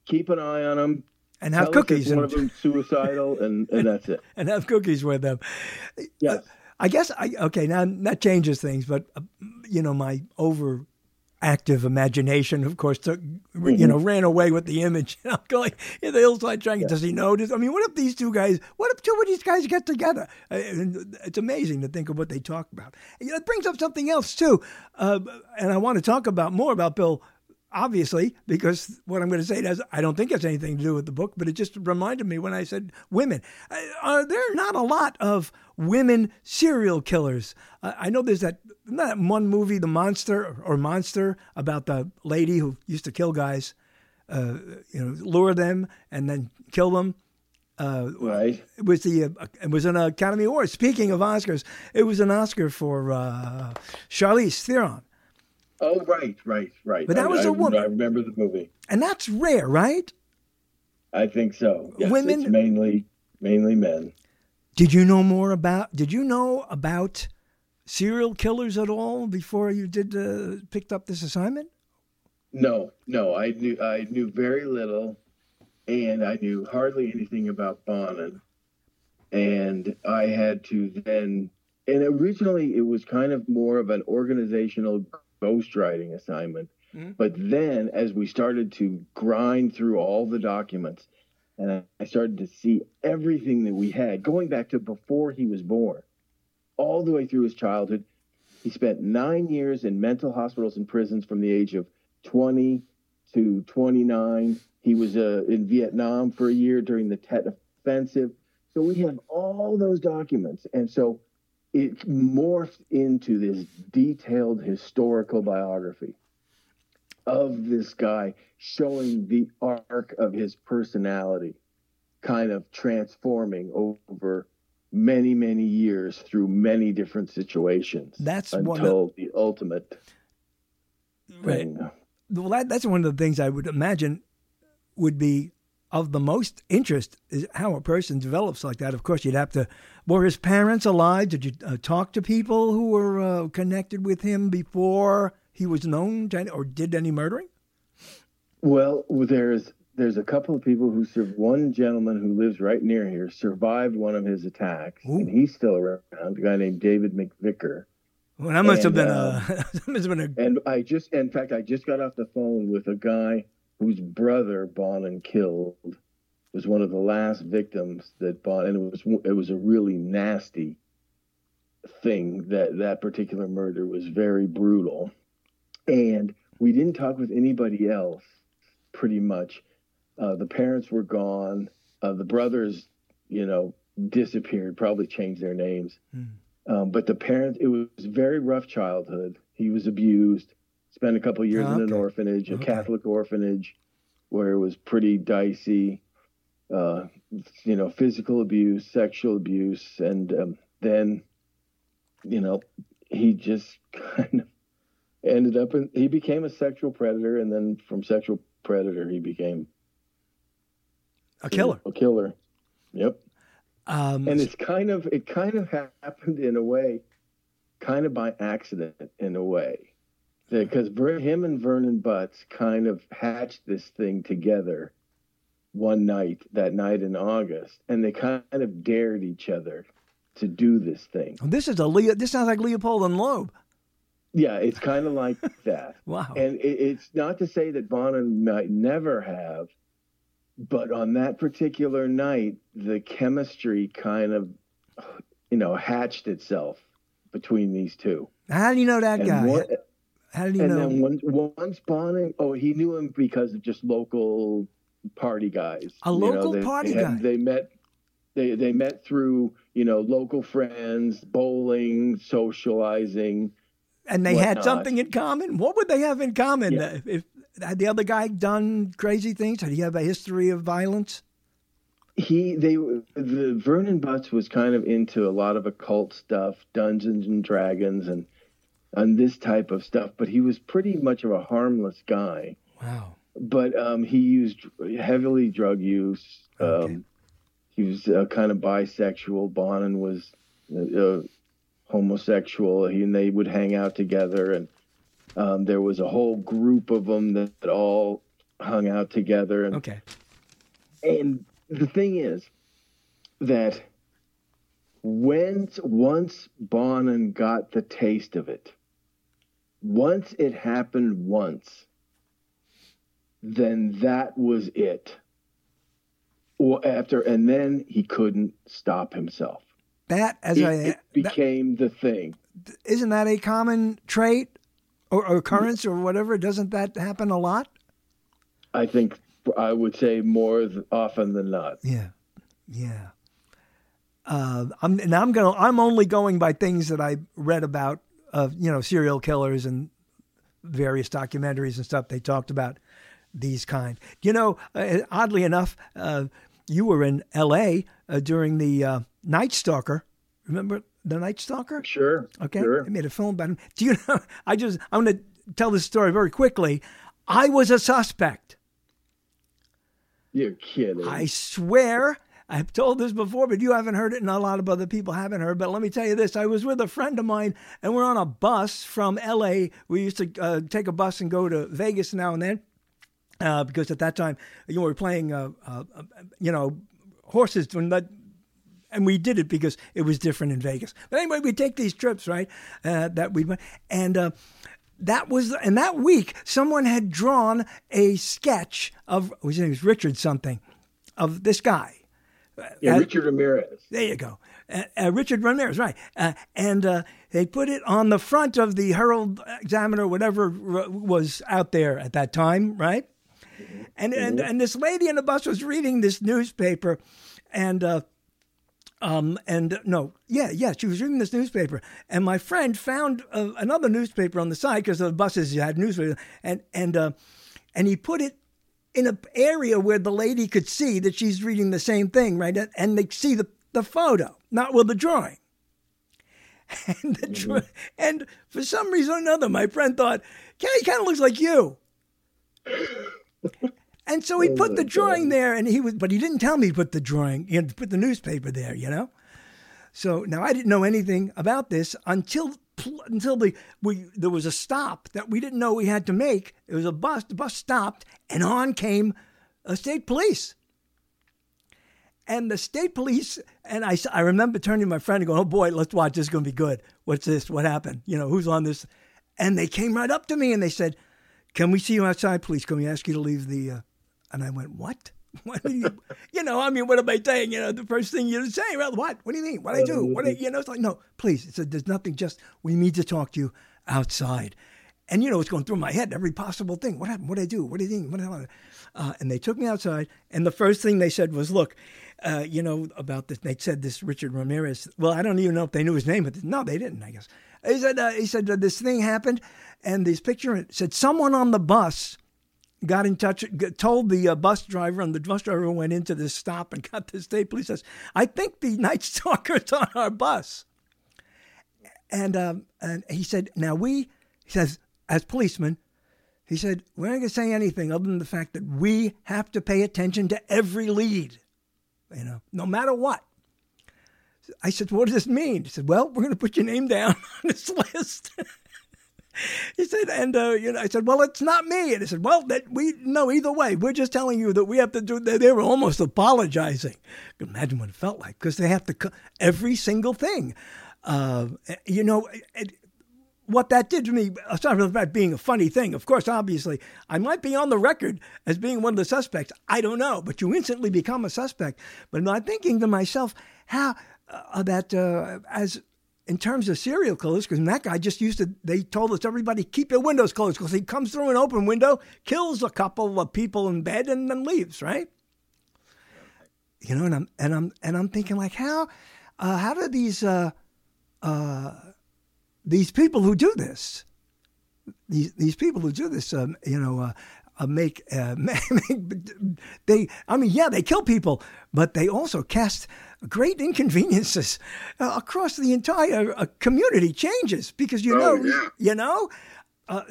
keep an eye on them. And have cookies. One of them suicidal, and that's it. And have cookies with them. Yes. I guess, okay, now that changes things, but, you know, my overactive imagination, of course, took, you know, ran away with the image. I'm going, in the hillside dragon, does he know this? I mean, what if these two guys, what if two of these guys get together? It's amazing to think of what they talk about. It brings up something else, too, and I want to talk about more about Bill, obviously, because what I'm going to say does, I don't think it's anything to do with the book, but it just reminded me when I said women. Are there not a lot of women serial killers? I know there's that one movie, The Monster, about the lady who used to kill guys, you know, lure them and then kill them. Right. It was an Academy Award. Speaking of Oscars, it was an Oscar for Charlize Theron. Oh, right. But that was a woman. I remember the movie. And that's rare, right? I think so. Yes, women, it's mainly men. Did you know about serial killers at all before you picked up this assignment? No. I knew very little, and I knew hardly anything about Bonin. And I had to then, and originally it was kind of more of an organizational ghostwriting assignment. But then as we started to grind through all the documents and I started to see everything that we had going back to before he was born, all the way through his childhood, he spent 9 years in mental hospitals and prisons from the age of 20 to 29. He was in Vietnam for a year during the Tet Offensive. So we have all those documents. And so it morphed into this detailed historical biography of this guy, showing the arc of his personality kind of transforming over many, many years through many different situations. That's until the ultimate thing. Right. Well, that's one of the things I would imagine would be of the most interest, is how a person develops like that. Of course, you'd have to, were his parents alive? Did you talk to people who were connected with him before he was known to, or did any murdering? Well, there's a couple of people who served. One gentleman who lives right near here survived one of his attacks, and he's still around, a guy named David McVicker. Well, that must have been a... And in fact, I just got off the phone with a guy whose brother Bonin killed, was one of the last victims that Bonin, and it was a really nasty thing. That particular murder was very brutal. And we didn't talk with anybody else, pretty much. The parents were gone. The brothers, you know, disappeared, probably changed their names. But the parents, it was a very rough childhood. He was abused. Spent a couple of years in an orphanage, a Catholic orphanage, where it was pretty dicey, you know, physical abuse, sexual abuse. And then, you know, he just kind of ended up he became a sexual predator. And then from sexual predator, he became a killer. A killer. Yep. And it kind of happened in a way, kind of by accident in a way. Because him and Vernon Butts kind of hatched this thing together one night, that night in August, and they kind of dared each other to do this thing. This sounds like Leopold and Loeb. Yeah, it's kind of like that. Wow. And it's not to say that Bonin might never have, but on that particular night, the chemistry kind of, you know, hatched itself between these two. How do you know that guy? How did he know? And then once Bonin, he knew him because of just local party guys. A local party guy. They met through, you know, local friends, bowling, socializing. and they had something in common. What would they have in common? Yeah. If had the other guy done crazy things? Did he have a history of violence? The Vernon Butts was kind of into a lot of occult stuff, Dungeons and Dragons, and this type of stuff. But he was pretty much of a harmless guy. Wow. But he used heavily drug use. Okay. He was kind of bisexual. Bonin was homosexual. And they would hang out together. And there was a whole group of them that all hung out together. And, okay. And the thing is that once Bonin got the taste of it, once it happened once, then that was it. And then he couldn't stop himself. It became the thing. Isn't that a common trait or occurrence or whatever? Doesn't that happen a lot? I think I would say more often than not. Yeah, yeah. I'm only going by things that I read about of serial killers and various documentaries and stuff. They talked about these kind. Oddly enough, you were in L.A. During the Night Stalker. Remember the Night Stalker? Sure. Okay. Sure. They made a film about him. Do you know? I'm going to tell this story very quickly. I was a suspect. You're kidding. I swear. I've told this before, but you haven't heard it, and a lot of other people haven't heard. But let me tell you this. I was with a friend of mine, and we're on a bus from L.A. We used to take a bus and go to Vegas now and then. Because at that time, we were playing, horses, and we did it because it was different in Vegas. But anyway, we take these trips, right? That we went, and that week, someone had drawn a sketch of his name was Richard something, of this guy. Yeah, Richard Ramirez. There you go, Richard Ramirez, right? They put it on the front of the Herald Examiner, whatever was out there at that time, right? And this lady in the bus was reading this newspaper, she was reading this newspaper, and my friend found another newspaper on the side because the buses had newspapers, and he put it in an area where the lady could see that she's reading the same thing, right? And they see the photo, not with the drawing. And for some reason or another, my friend thought, yeah, he kind of looks like you. And so he put the drawing there, but he didn't tell me he put the drawing, he put the newspaper there, So now I didn't know anything about this until there was a stop that we didn't know we had to make. It was a bus. The bus stopped, and on came a state police. And the state police, and I remember turning to my friend and going, oh boy, let's watch, this is going to be good. What's this? What happened? Who's on this? And they came right up to me and they said, can we see you outside, please? Can we ask you to leave the, and I went, what? What do you, what am I saying? The first thing you say, well, what? What do you mean? What do I do? What do you, it's like, no, please. It said, there's nothing, just, we need to talk to you outside. And, it's going through my head, every possible thing. What happened? What did I do? What do you think? What happened? And they took me outside. And the first thing they said was, look, about this. They said this Richard Ramirez. Well, I don't even know if they knew his name, but no, they didn't, I guess. He said this thing happened, and this picture said someone on the bus got in touch, told the bus driver, and the bus driver went into this stop and got the state police. Says, I think the Night Stalker's on our bus. And he said, now he says, as policemen, he said, we're not going to say anything other than the fact that we have to pay attention to every lead, no matter what. I said, what does this mean? He said, well, we're going to put your name down on this list. He said, and I said, well, it's not me. And he said, well, either way, we're just telling you that we have to do that. They were almost apologizing. Imagine what it felt like, because they have to, every single thing. What that did to me, aside from that being a funny thing, of course, obviously, I might be on the record as being one of the suspects. I don't know, but you instantly become a suspect. But I'm thinking to myself, how as in terms of serial killers, because that guy just used to, they told us, everybody, keep your windows closed, because he comes through an open window, kills a couple of people in bed, and then leaves, right? And I'm thinking, like, how do these these people who do this, these people who do this, they kill people, but they also cast great inconveniences across the entire community. Changes because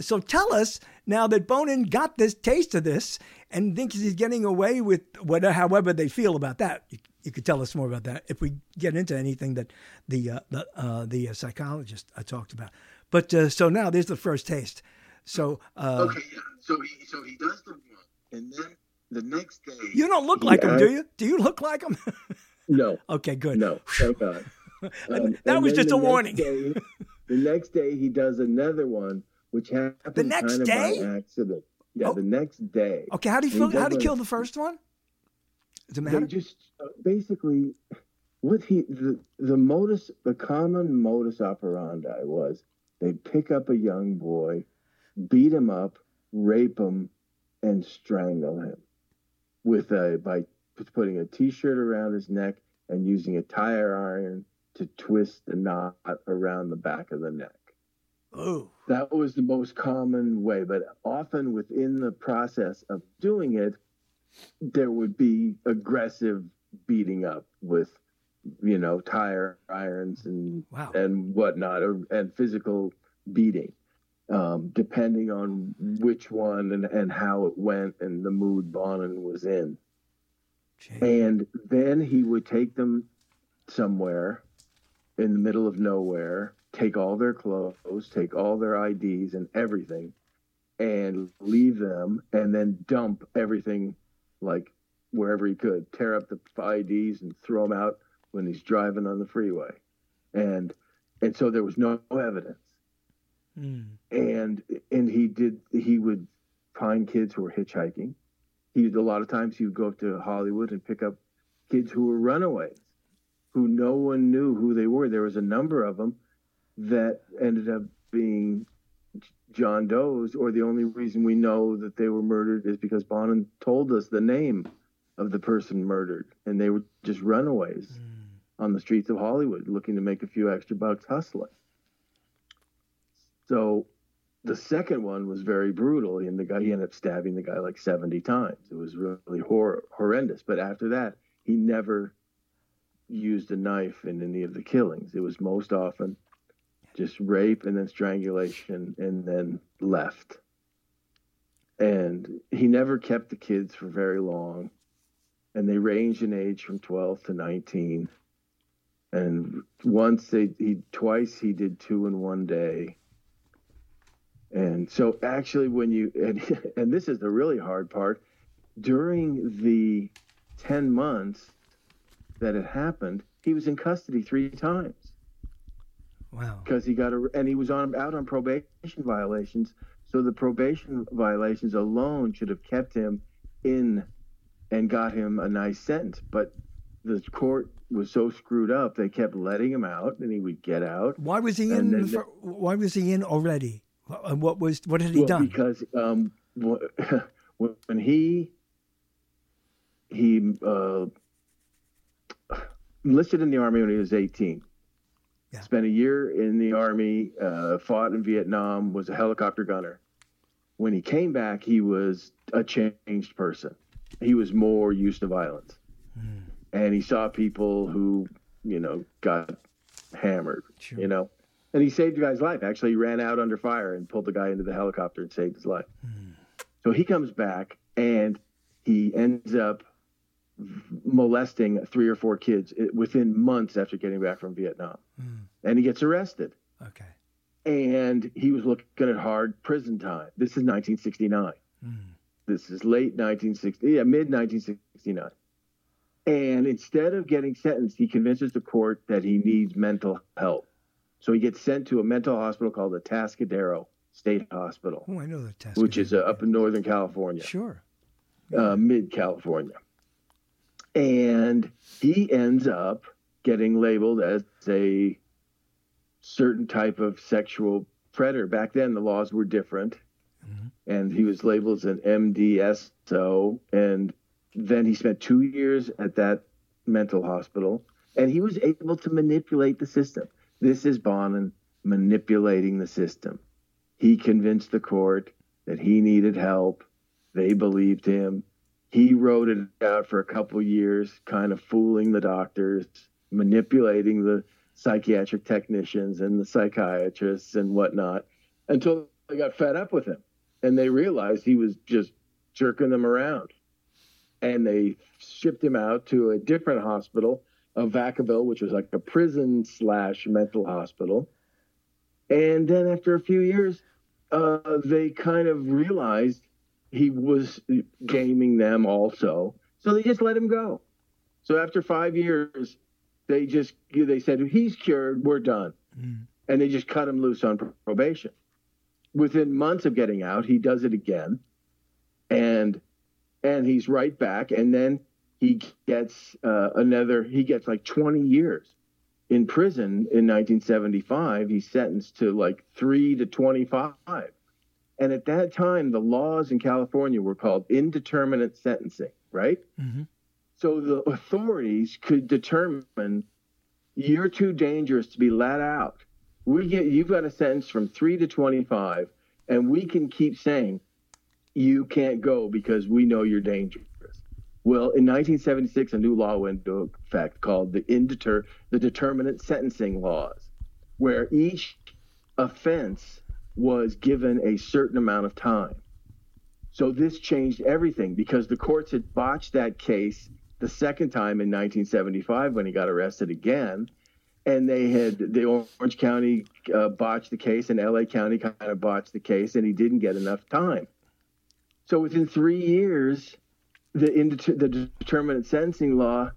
So tell us now that Bonin got this taste of this and thinks he's getting away with whatever, however they feel about that. You could tell us more about that if we get into anything that the psychologist talked about. But so now there's the first taste. So So he does the one, and then the next day. You don't look like him, do you? Do you look like him? No. Okay, good. No, thank God. That was just a warning. The next day he does another one, which happened by accident. Yeah, the next day. Okay, how do you feel? How do you kill the first one? Does it matter? They just basically what the common modus operandi was they pick up a young boy, beat him up, rape him, and strangle him by putting a T-shirt around his neck and using a tire iron to twist the knot around the back of the neck. Oh, that was the most common way, but often within the process of doing it, there would be aggressive beating up with, tire irons and and whatnot, and physical beating. Depending on which one and how it went and the mood Bonin was in. Jeez. And then he would take them somewhere in the middle of nowhere, take all their clothes, take all their IDs and everything, and leave them, and then dump everything like wherever he could, tear up the IDs and throw them out when he's driving on the freeway. And so there was no evidence. Mm. And he would find kids who were hitchhiking. A lot of times he would go up to Hollywood and pick up kids who were runaways, who no one knew who they were. There was a number of them that ended up being John Does, or the only reason we know that they were murdered is because Bonin told us the name of the person murdered, and they were just runaways on the streets of Hollywood looking to make a few extra bucks hustling. So the second one was very brutal, and he ended up stabbing the guy like 70 times. It was really horrendous. But after that, he never used a knife in any of the killings. It was most often just rape and then strangulation and then left. And he never kept the kids for very long, and they ranged in age from 12 to 19. And twice he did two in one day. And so actually and this is the really hard part, during the 10 months that it happened, he was in custody 3 times. Wow. Because he was out on probation violations. So the probation violations alone should have kept him in and got him a nice sentence. But the court was so screwed up, they kept letting him out and he would get out. Why was he in? Why was he in already? And what had he done? Because when he enlisted in the Army when he was 18, spent a year in the Army, fought in Vietnam, was a helicopter gunner. When he came back, he was a changed person. He was more used to violence. Mm. And he saw people who, got hammered, sure. And he saved the guy's life. Actually, he ran out under fire and pulled the guy into the helicopter and saved his life. Mm. So he comes back, and he ends up molesting 3 or 4 kids within months after getting back from Vietnam. Mm. And he gets arrested. Okay. And he was looking at hard prison time. This is 1969. Mm. This is mid-1969. And instead of getting sentenced, he convinces the court that he needs mental help. So he gets sent to a mental hospital called the Atascadero State Hospital. Oh, I know the Atascadero. Which is up in Northern California. Sure. Mid-California. And he ends up getting labeled as a certain type of sexual predator. Back then, the laws were different. Mm-hmm. And he was labeled as an MDSO. And then he spent 2 years at that mental hospital. And he was able to manipulate the system. This is Bonin manipulating the system. He convinced the court that he needed help. They believed him. He wrote it out for a couple years, kind of fooling the doctors, manipulating the psychiatric technicians and the psychiatrists and whatnot, until they got fed up with him. And they realized he was just jerking them around. And they shipped him out to a different hospital, of Vacaville, which was like a prison / mental hospital. And then after a few years, they kind of realized he was gaming them also. So they just let him go. So after 5 years, they said, he's cured, we're done. Mm. And they just cut him loose on probation. Within months of getting out, he does it again. And he's right back. And then he gets like 20 years in prison in 1975. He's sentenced to like 3 to 25. And at that time, the laws in California were called indeterminate sentencing, right? Mm-hmm. So the authorities could determine you're too dangerous to be let out. You've got a sentence from 3 to 25, and we can keep saying you can't go because we know you're dangerous. Well, in 1976, a new law went into effect called the determinate sentencing laws, where each offense was given a certain amount of time. So this changed everything because the courts had botched that case the second time in 1975 when he got arrested again, and the Orange County botched the case and L.A. County kind of botched the case, and he didn't get enough time. So within 3 years, the determinate sentencing law,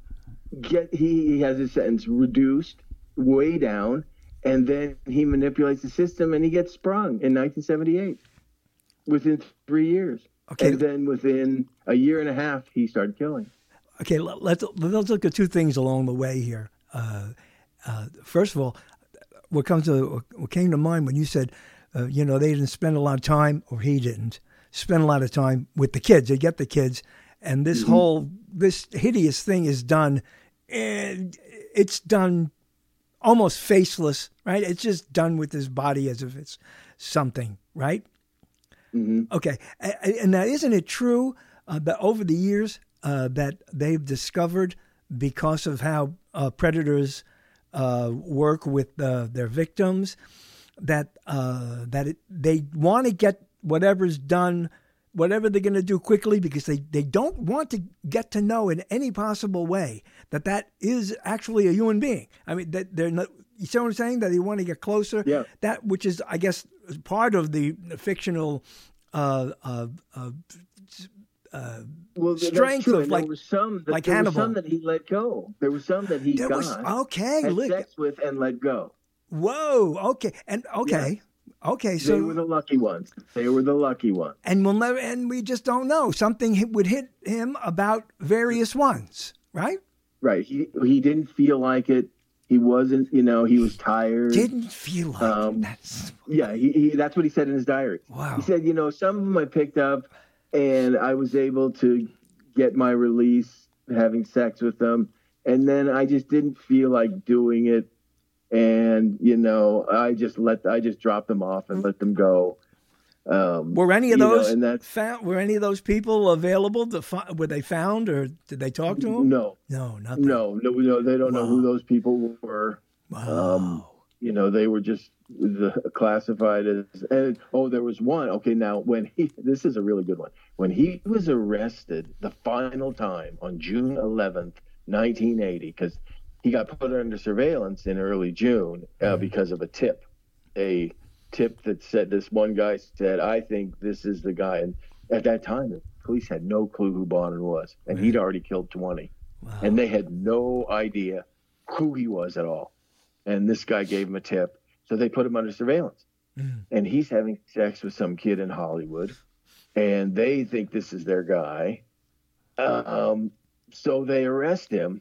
he has his sentence reduced way down, and then he manipulates the system and he gets sprung in 1978 within 3 years. Okay. And then within a year and a half, he started killing. Okay, let's look at two things along the way here. First of all, what came to mind when you said, they didn't spend a lot of time, or he didn't spend a lot of time with the kids. They get the kids. And this whole, this hideous thing is done, and it's done almost faceless, right? It's just done with his body as if it's something, right? Mm-hmm. Okay. And now, isn't it true that over the years that they've discovered, because of how predators work with their victims, that they want to get whatever's done, whatever they're going to do, quickly, because they don't want to get to know in any possible way that is actually a human being. I mean, that they're not, you see what I'm saying? That they want to get closer. Yeah. That, which is, I guess, part of the fictional strength of, like, Hannibal. There were some that he let go. There were some that he had sex with and let go. Whoa, okay. And, okay. Yeah. Okay, so they were the lucky ones. And we'll never, and we just don't know. Something would hit him about various ones, right? Right. He didn't feel like it. He wasn't, he was tired. Didn't feel like it. That's what he said in his diary. Wow. He said, some of them I picked up, and I was able to get my release having sex with them, and then I just didn't feel like doing it. And, I just dropped them off and let them go. Were any of those people available? Were they found, or did they talk to them? No, nothing. No, they don't know who those people were. Wow. They were just classified as, and there was one. Okay. Now this is a really good one. When he was arrested the final time on June 11th, 1980, because he got put under surveillance in early June because of a tip that said this one guy said, I think this is the guy. And at that time, the police had no clue who Bonin was, and he'd already killed 20. Wow. And they had no idea who he was at all. And this guy gave him a tip, so they put him under surveillance. Mm. And he's having sex with some kid in Hollywood, and they think this is their guy. So they arrest him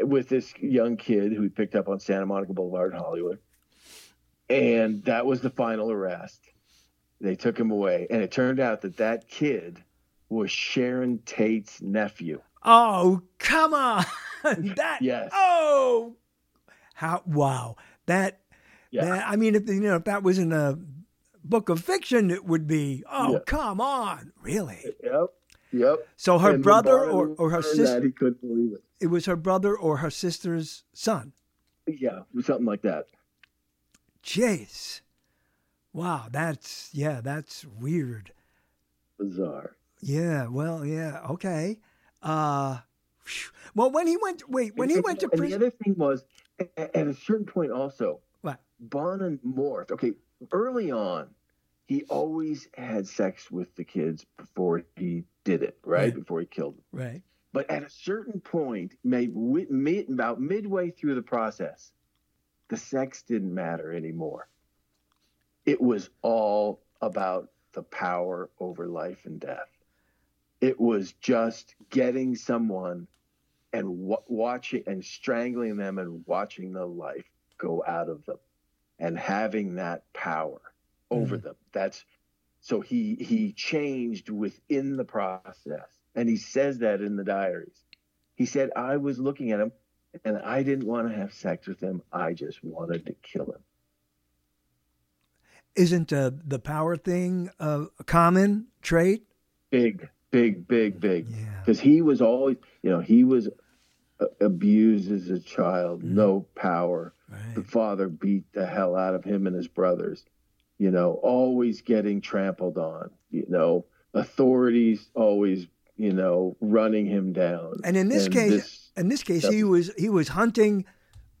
with this young kid who he picked up on Santa Monica Boulevard in Hollywood. And that was the final arrest. They took him away. And it turned out that kid was Sharon Tate's nephew. Oh, come on. Yes. Oh, wow. That, Yeah. That, I mean, if, you know, if that was in a book of fiction, it would be, oh, come on, really? Yep. Yep. So her brother or her sister. He couldn't believe it. It was her brother or her sister's son. Yeah, something like that. Jeez. Wow, that's weird. Bizarre. Yeah, well, yeah, okay. Well, when he went to prison. The other thing was, at a certain point also, what? Bonin morphed. Okay, early on, he always had sex with the kids before he did it, right? Before he killed them. Right. But at a certain point, maybe about midway through the process, the sex didn't matter anymore. It was all about the power over life and death. It was just getting someone and watching and strangling them and watching the life go out of them and having that power over them. So he changed within the process. And he says that in the diaries. He said, I was looking at him and I didn't want to have sex with him. I just wanted to kill him. Isn't the power thing a common trait? Big. Yeah. Because he was always, he was abused as a child, no power. Right. The father beat the hell out of him and his brothers, always getting trampled on, authorities always, running him down. And in this case, he was hunting.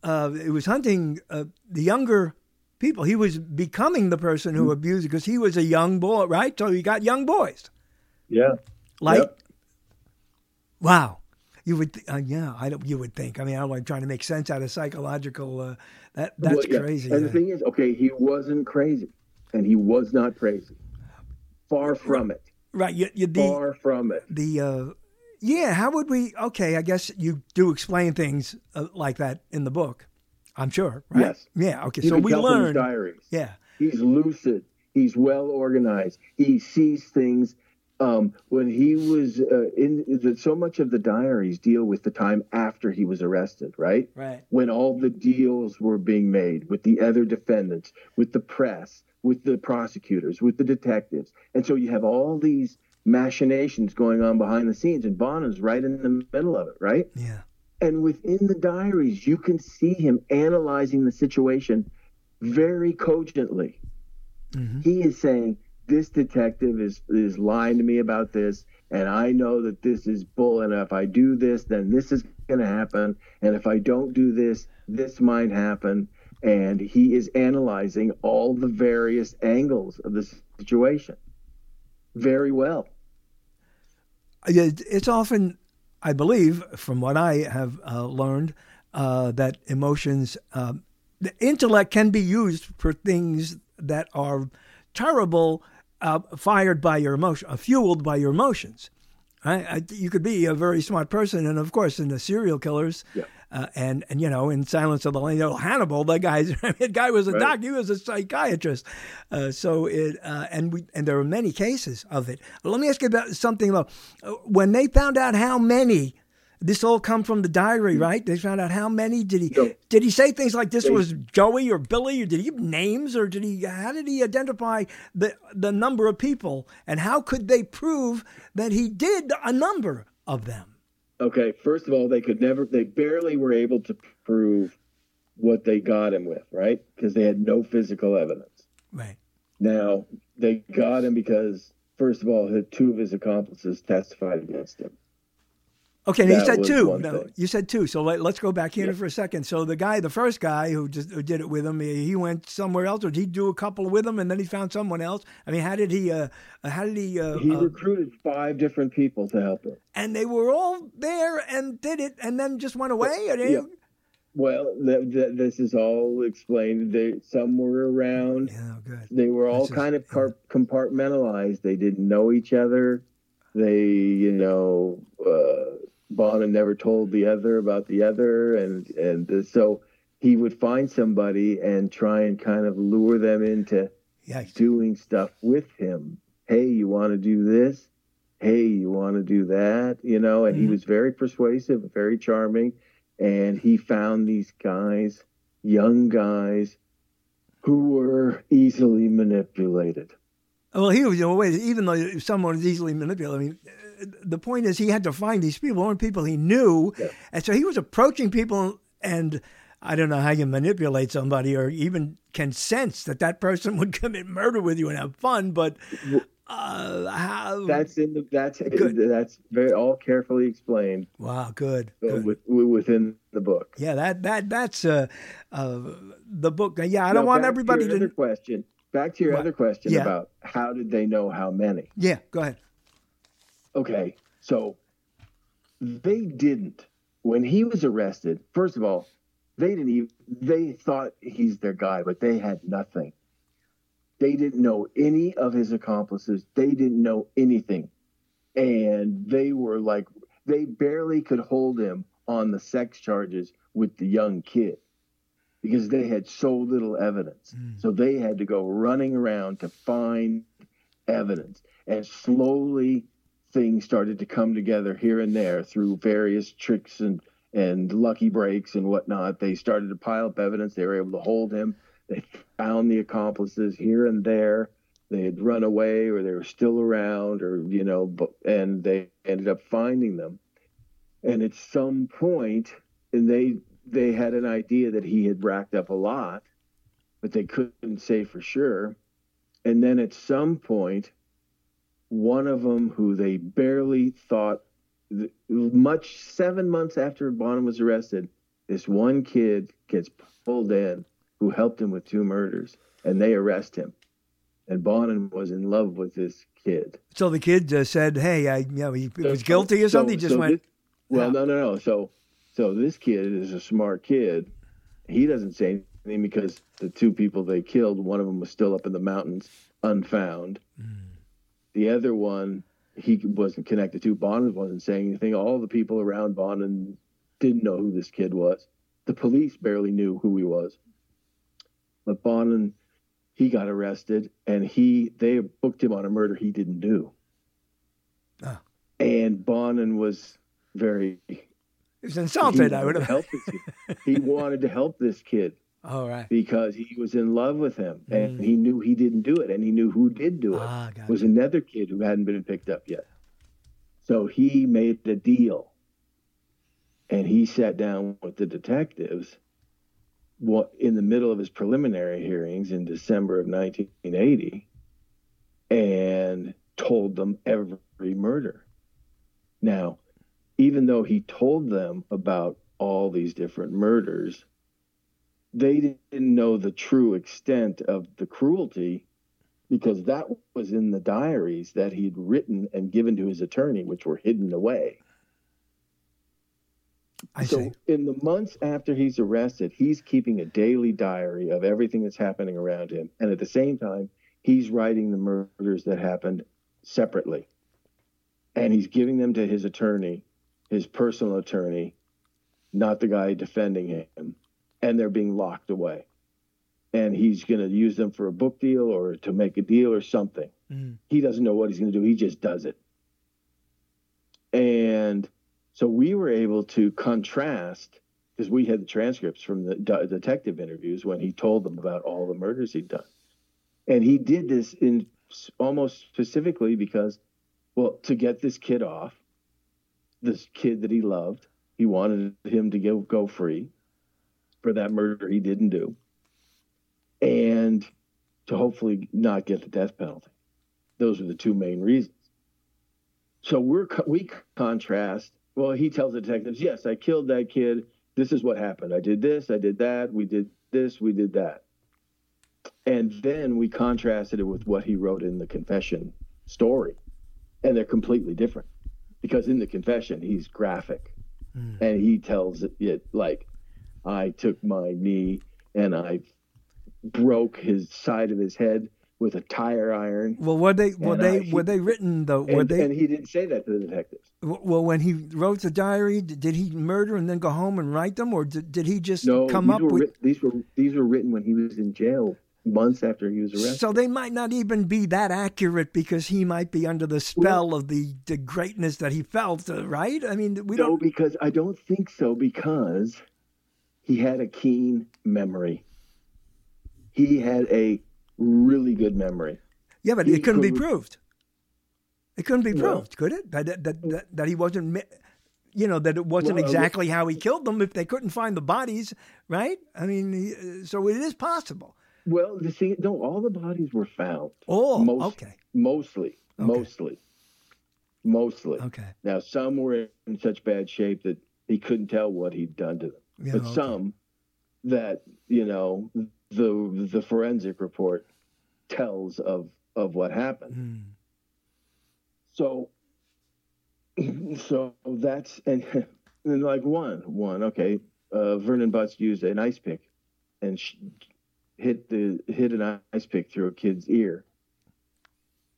It was hunting the younger people. He was becoming the person who abused, because he was a young boy, right? So he got young boys. Yeah. Wow. You would, you would think. I mean, I'm trying to make sense out of psychological. That's crazy. And the thing is, he wasn't crazy, and he was not crazy. Far from it. Right. Far from it. How would we? Okay, I guess you do explain things like that in the book. I'm sure, right? Yes. Yeah, okay. So we learn. His diaries. Yeah. He's lucid. He's well organized. He sees things. When he was so much of the diaries deal with the time after he was arrested, right? Right. When all the deals were being made with the other defendants, with the press, with the prosecutors, with the detectives. And so you have all these machinations going on behind the scenes, and Bonin's right in the middle of it, right? Yeah. And within the diaries, you can see him analyzing the situation very cogently. Mm-hmm. He is saying, this detective is lying to me about this, and I know that this is bull, and if I do this, then this is going to happen, and if I don't do this, this might happen. And he is analyzing all the various angles of the situation very well. It's often... I believe, from what I have learned, that emotions, the intellect can be used for things that are terrible, fueled by your emotions. Right? You could be a very smart person, and of course, in the serial killers, and in Silence of the Lambs, Hannibal, the guy was a doc, he was a psychiatrist. So there are many cases of it. But let me ask you about something about when they found out how many. This all come from the diary, right? They found out how many did he say things like this was Joey or Billy, or did he give names, or how did he identify the number of people, and how could they prove that he did a number of them? Okay, first of all, they barely were able to prove what they got him with, right? Because they had no physical evidence. Right. Now, they got him because, first of all, two of his accomplices testified against him. Okay, and he said two. No, you said two. So let's go back here for a second. So the first guy who did it with him, he went somewhere else, or did he do a couple with him, and then he found someone else? I mean, how did he? He recruited five different people to help him, and they were all there and did it, and then just went away. Well, this is all explained. Some were around. Yeah, good. They were all compartmentalized. They didn't know each other. They, Bonin never told the other about the other, and so he would find somebody and try and kind of lure them into doing stuff with him. Hey, you want to do this? Hey, you want to do that? And he was very persuasive, very charming, and he found these guys, young guys, who were easily manipulated. Well, he was always, even though someone was easily manipulated, I mean, the point is he had to find these people, or people he knew. Yeah. And so he was approaching people, and I don't know how you manipulate somebody or even can sense that that person would commit murder with you and have fun, but... That's very all carefully explained. Wow, good. Within the book. Yeah, that's the book. Yeah, I don't want everybody to. Back to your other question about how did they know how many? Yeah, go ahead. Okay, so they didn't. When he was arrested, first of all, they didn't even. They thought he's their guy, but they had nothing. They didn't know any of his accomplices. They didn't know anything. And they were like, they barely could hold him on the sex charges with the young kid because they had so little evidence. Mm. So they had to go running around to find evidence. And slowly things started to come together here and there through various tricks and lucky breaks and whatnot. They started to pile up evidence. They were able to hold him. They found the accomplices here and there. They had run away, or they were still around, or, you know, and they ended up finding them. And at some point, and they had an idea that he had racked up a lot, but they couldn't say for sure. And then at some point, one of them who they barely thought, 7 months after Bonham was arrested, this one kid gets pulled in who helped him with 2 murders, and they arrest him. And Bonin was in love with this kid. So the kid said, hey, he was guilty or something? No. So this kid is a smart kid. He doesn't say anything because the 2 people they killed, one of them was still up in the mountains, unfound. Mm. The other one he wasn't connected to. Bonin wasn't saying anything. All the people around Bonin didn't know who this kid was. The police barely knew who he was. But Bonin, he got arrested, and they booked him on a murder he didn't do. Oh. And Bonin was he was insulted, I would have. He wanted to help this kid. All right. Because he was in love with him, and he knew he didn't do it, and he knew who did do it. Ah, gotcha. It was another kid who hadn't been picked up yet. So he made the deal, and he sat down with the detectives in the middle of his preliminary hearings in December of 1980 and told them every murder. Now, even though he told them about all these different murders, they didn't know the true extent of the cruelty because that was in the diaries that he'd written and given to his attorney, which were hidden away. So in the months after he's arrested, he's keeping a daily diary of everything that's happening around him. And at the same time, he's writing the murders that happened separately. And he's giving them to his attorney, his personal attorney, not the guy defending him. And they're being locked away. And he's going to use them for a book deal or to make a deal or something. Mm. He doesn't know what he's going to do. He just does it. And... so we were able to contrast, because we had the transcripts from the detective interviews when he told them about all the murders he'd done. And he did this in almost specifically because, well, to get this kid off, this kid that he loved, he wanted him to go free for that murder he didn't do, and to hopefully not get the death penalty. Those were the 2 main reasons. So we contrast. Well, he tells the detectives, yes, I killed that kid. This is what happened. I did this, I did that, we did this, we did that. And then we contrasted it with what he wrote in the confession story. And they're completely different because in the confession, he's graphic. Mm. And he tells it like, I took my knee and I broke his side of his head with a tire iron. Well, And he didn't say that to the detectives. Well, when he wrote the diary, did he murder and then go home and write them, or did he just these were written when he was in jail months after he was arrested. So they might not even be that accurate because he might be under the spell of the greatness that he felt, right? I mean, because I don't think so, because he had a keen memory. He had a really good memory. Yeah, but it couldn't be proved. It couldn't be proved, could it? That he wasn't, you know, that it wasn't exactly how he killed them if they couldn't find the bodies, right? I mean, so it is possible. Well, you see, no, all the bodies were found. Mostly. Okay. Now, some were in such bad shape that he couldn't tell what he'd done to them. Yeah, but some that, you know, the forensic report tells of what happened. Mm. So that's, and like Vernon Butts used an ice pick and hit an ice pick through a kid's ear.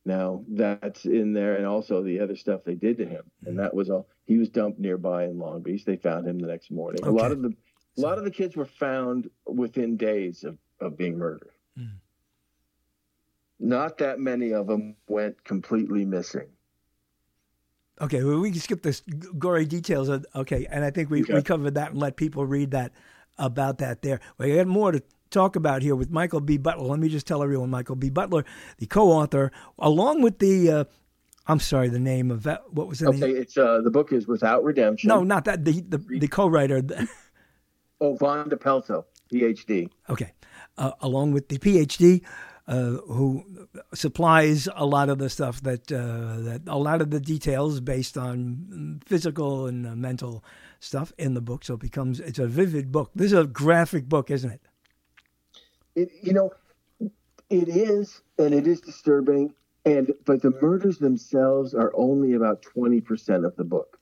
Now that's in there, and also the other stuff they did to him, and that was all. He was dumped nearby in Long Beach. They found him the next morning. Okay. A lot of the kids were found within days of being murdered. Mm. Not that many of them went completely missing. Okay, well, we can skip the gory details. And I think we covered that and let people read that about that there. We got more to talk about here with Michael B. Butler. Let me just tell everyone, Michael B. Butler, the co-author, along with the, the name of that, what was the name? Okay, it's, the book is Without Redemption. No, not that, the co-writer. Vonda Pelto, Ph.D. Okay, along with the Ph.D., who supplies a lot of the stuff that a lot of the details based on physical and mental stuff in the book. So it's a vivid book. This is a graphic book, isn't it? It is, and it is disturbing. But the murders themselves are only about 20% of the book,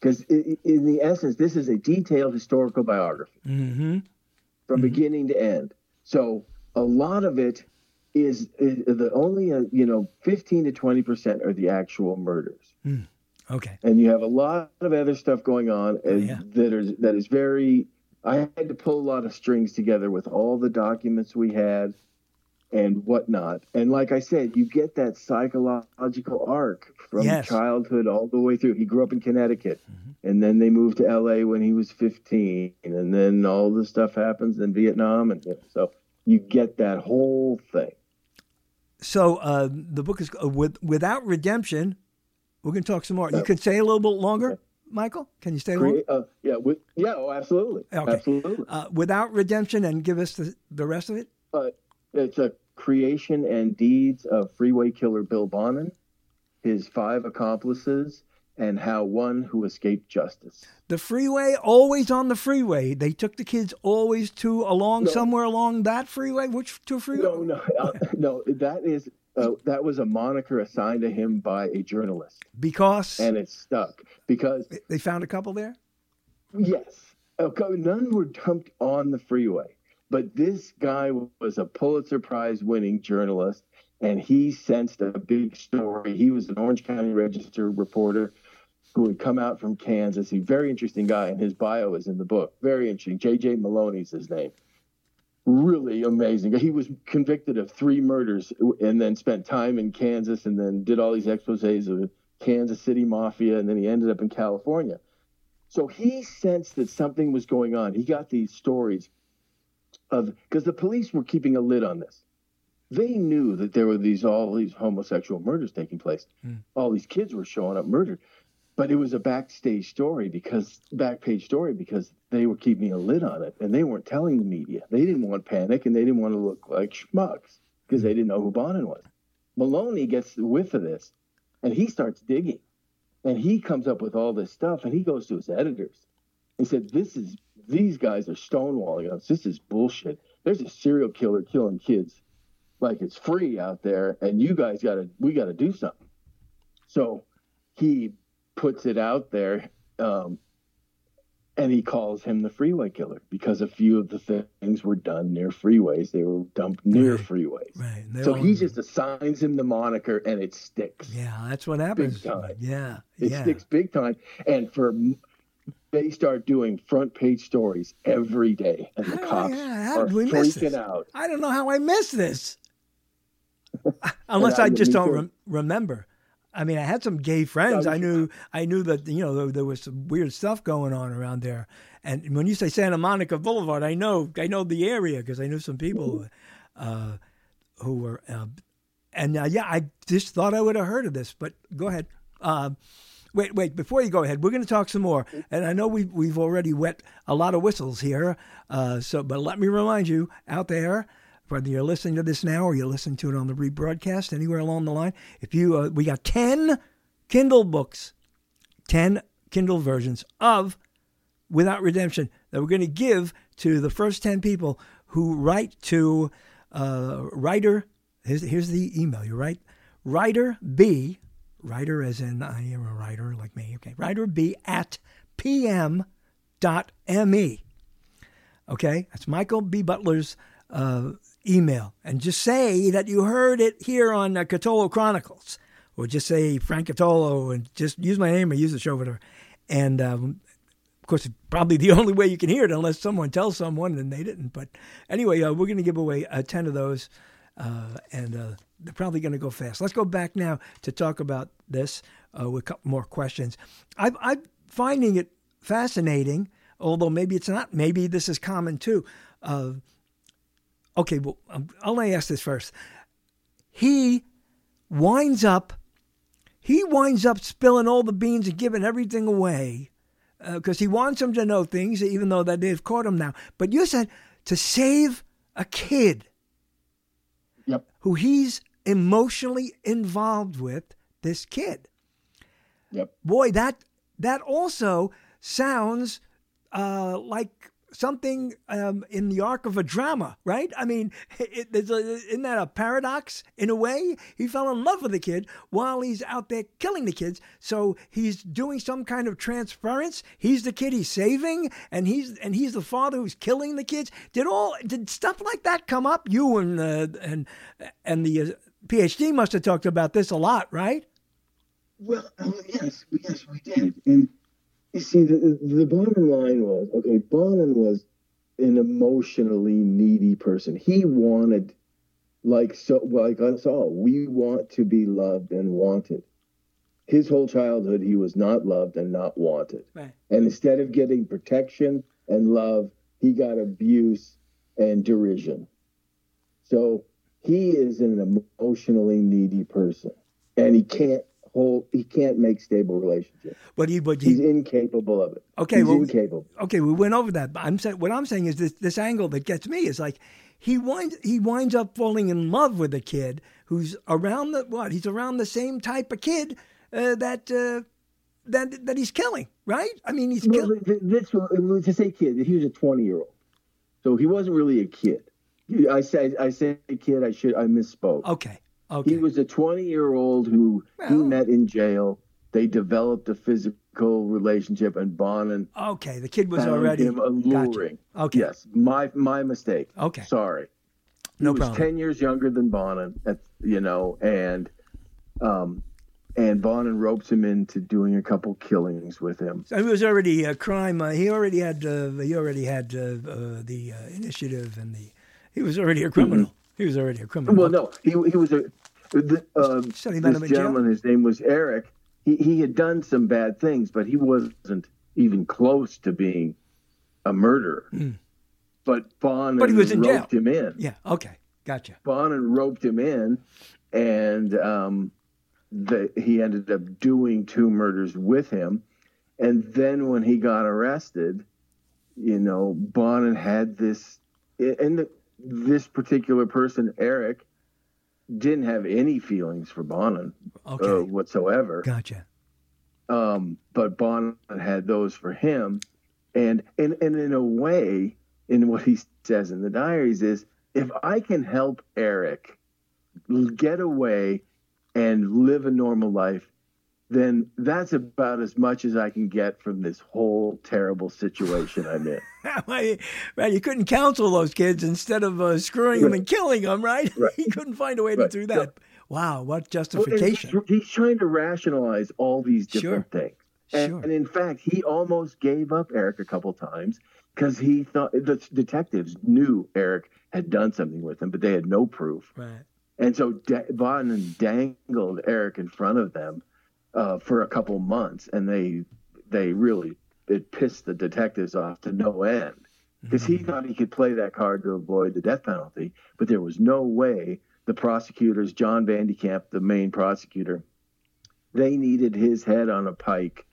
because in the essence, this is a detailed historical biography from beginning to end. So a lot of it is the only 15 to 20% are the actual murders. Mm, okay. And you have a lot of other stuff going on that is very. I had to pull a lot of strings together with all the documents we had and whatnot. And like I said, you get that psychological arc from childhood all the way through. He grew up in Connecticut, and then they moved to L.A. when he was 15, and then all this stuff happens in Vietnam, and so you get that whole thing. So the book is Without Redemption. We're going to talk some more. You could stay a little bit longer, Michael. Can you stay a little? Absolutely. Okay. Absolutely. Without Redemption, and give us the rest of it. It's a creation and deeds of freeway killer Bill Bonin, his 5 accomplices, and how one who escaped justice. The freeway, always on the freeway. They took the kids always to somewhere along that freeway. Which two freeway? No. That is that was a moniker assigned to him by a journalist. And it stuck because they found a couple there. Yes, none were dumped on the freeway, but this guy was a Pulitzer Prize winning journalist, and he sensed a big story. He was an Orange County Register reporter who had come out from Kansas. He's a very interesting guy, and his bio is in the book. Very interesting. J.J. Maloney's his name. Really amazing. He was convicted of 3 murders and then spent time in Kansas and then did all these exposés of Kansas City Mafia, and then he ended up in California. So he sensed that something was going on. He got these stories because the police were keeping a lid on this. They knew that there were all these homosexual murders taking place. Mm. All these kids were showing up murdered, but it was a backpage story because they were keeping a lid on it, and they weren't telling the media. They didn't want panic, and they didn't want to look like schmucks because they didn't know who Bonin was. Maloney gets the whiff of this, and he starts digging, and he comes up with all this stuff, and he goes to his editors and said, "These guys are stonewalling us. This is bullshit. There's a serial killer killing kids like it's free out there, and you guys we gotta do something." So he puts it out there, and he calls him the freeway killer because a few of the things were done near freeways. They were dumped near freeways. Right. So he just assigns him the moniker, and it sticks. Yeah, that's what happens. Big time. Yeah. It sticks big time. And they start doing front page stories every day, and the cops are freaking out. I don't know how I missed this. Unless I just don't remember. I mean, I had some gay friends. I knew that, there was some weird stuff going on around there. And when you say Santa Monica Boulevard, I know the area because I knew some people who were, I just thought I would have heard of this, but go ahead. Wait, before you go ahead, we're going to talk some more. And I know we've already wet a lot of whistles here. But let me remind you out there, whether you're listening to this now or you're listening to it on the rebroadcast, anywhere along the line, if you we got 10 Kindle books, 10 Kindle versions of Without Redemption that we're going to give to the first 10 people who write to writer. Here's the email. You write writer B. Writer as in I am a writer like me. Okay. Writer B at pm.me. Okay. That's Michael B. Butler's email. And just say that you heard it here on Cotolo Chronicles. Or just say Frank Cotolo and just use my name or use the show, whatever. And of course, it's probably the only way you can hear it unless someone tells someone and they didn't. But anyway, we're going to give away 10 of those. And they're probably going to go fast. Let's go back now to talk about this with a couple more questions. I'm finding it fascinating, although maybe it's not. Maybe this is common too. Okay, well, I'll ask this first. He winds up spilling all the beans and giving everything away because he wants them to know things, even though that they've caught him now. But you said to save a kid. Yep. Who he's emotionally involved with, this kid. Yep. Boy, that also sounds like something in the arc of a drama, right? I mean, isn't that a paradox in a way? He fell in love with the kid while he's out there killing the kids. So he's doing some kind of transference. He's the kid he's saving, and he's the father who's killing the kids. Did stuff like that come up? You and the PhD must have talked about this a lot, right? Well, yes, we did, and. You see, the bottom line was, okay, Bonin was an emotionally needy person. He wanted, like us all, we want to be loved and wanted. His whole childhood, he was not loved and not wanted. Right. And instead of getting protection and love, he got abuse and derision. So he is an emotionally needy person, and he can't. He can't make stable relationships. He's incapable of it. Okay, incapable. Okay, we went over that. But what I'm saying is this angle that gets me is like he winds up falling in love with a kid who's around he's around the same type of kid that he's killing, right? I mean, he's killing. This was to say kid. He was a 20-year-old, so he wasn't really a kid. I say kid. I misspoke. Okay. Okay. He was a 20-year-old who he met in jail. They developed a physical relationship, and Bonin. Okay, the kid was found already him alluring. Gotcha. Okay, yes, my mistake. Okay, sorry. He was 10 years younger than Bonin, and Bonin ropes him into doing a couple killings with him. So he was already a crime. He already had the initiative, and he was already a criminal. Mm-hmm. He was already a criminal. Well, no, he was a. This gentleman, his name was Eric. He had done some bad things, but he wasn't even close to being a murderer. Mm. But Bonin roped him in. Yeah. Okay. Gotcha. Bonin roped him in, and he ended up doing 2 murders with him, and then when he got arrested, Bonin had this This particular person, Eric, didn't have any feelings for Bonin whatsoever. Gotcha. But Bonin had those for him. And in a way, in what he says in the diaries is, if I can help Eric get away and live a normal life, then that's about as much as I can get from this whole terrible situation I'm in. Right, you couldn't counsel those kids instead of screwing them and killing them, right? You couldn't find a way to do that. Yep. Wow, what justification. Well, he's trying to rationalize all these different things. And in fact, he almost gave up Eric a couple times because he thought the detectives knew Eric had done something with him, but they had no proof. Right. And so Bonin dangled Eric in front of them for a couple months, and it pissed the detectives off to no end. because he thought he could play that card to avoid the death penalty. But there was no way the prosecutors, John Vandykamp, the main prosecutor, they needed his head on a pike.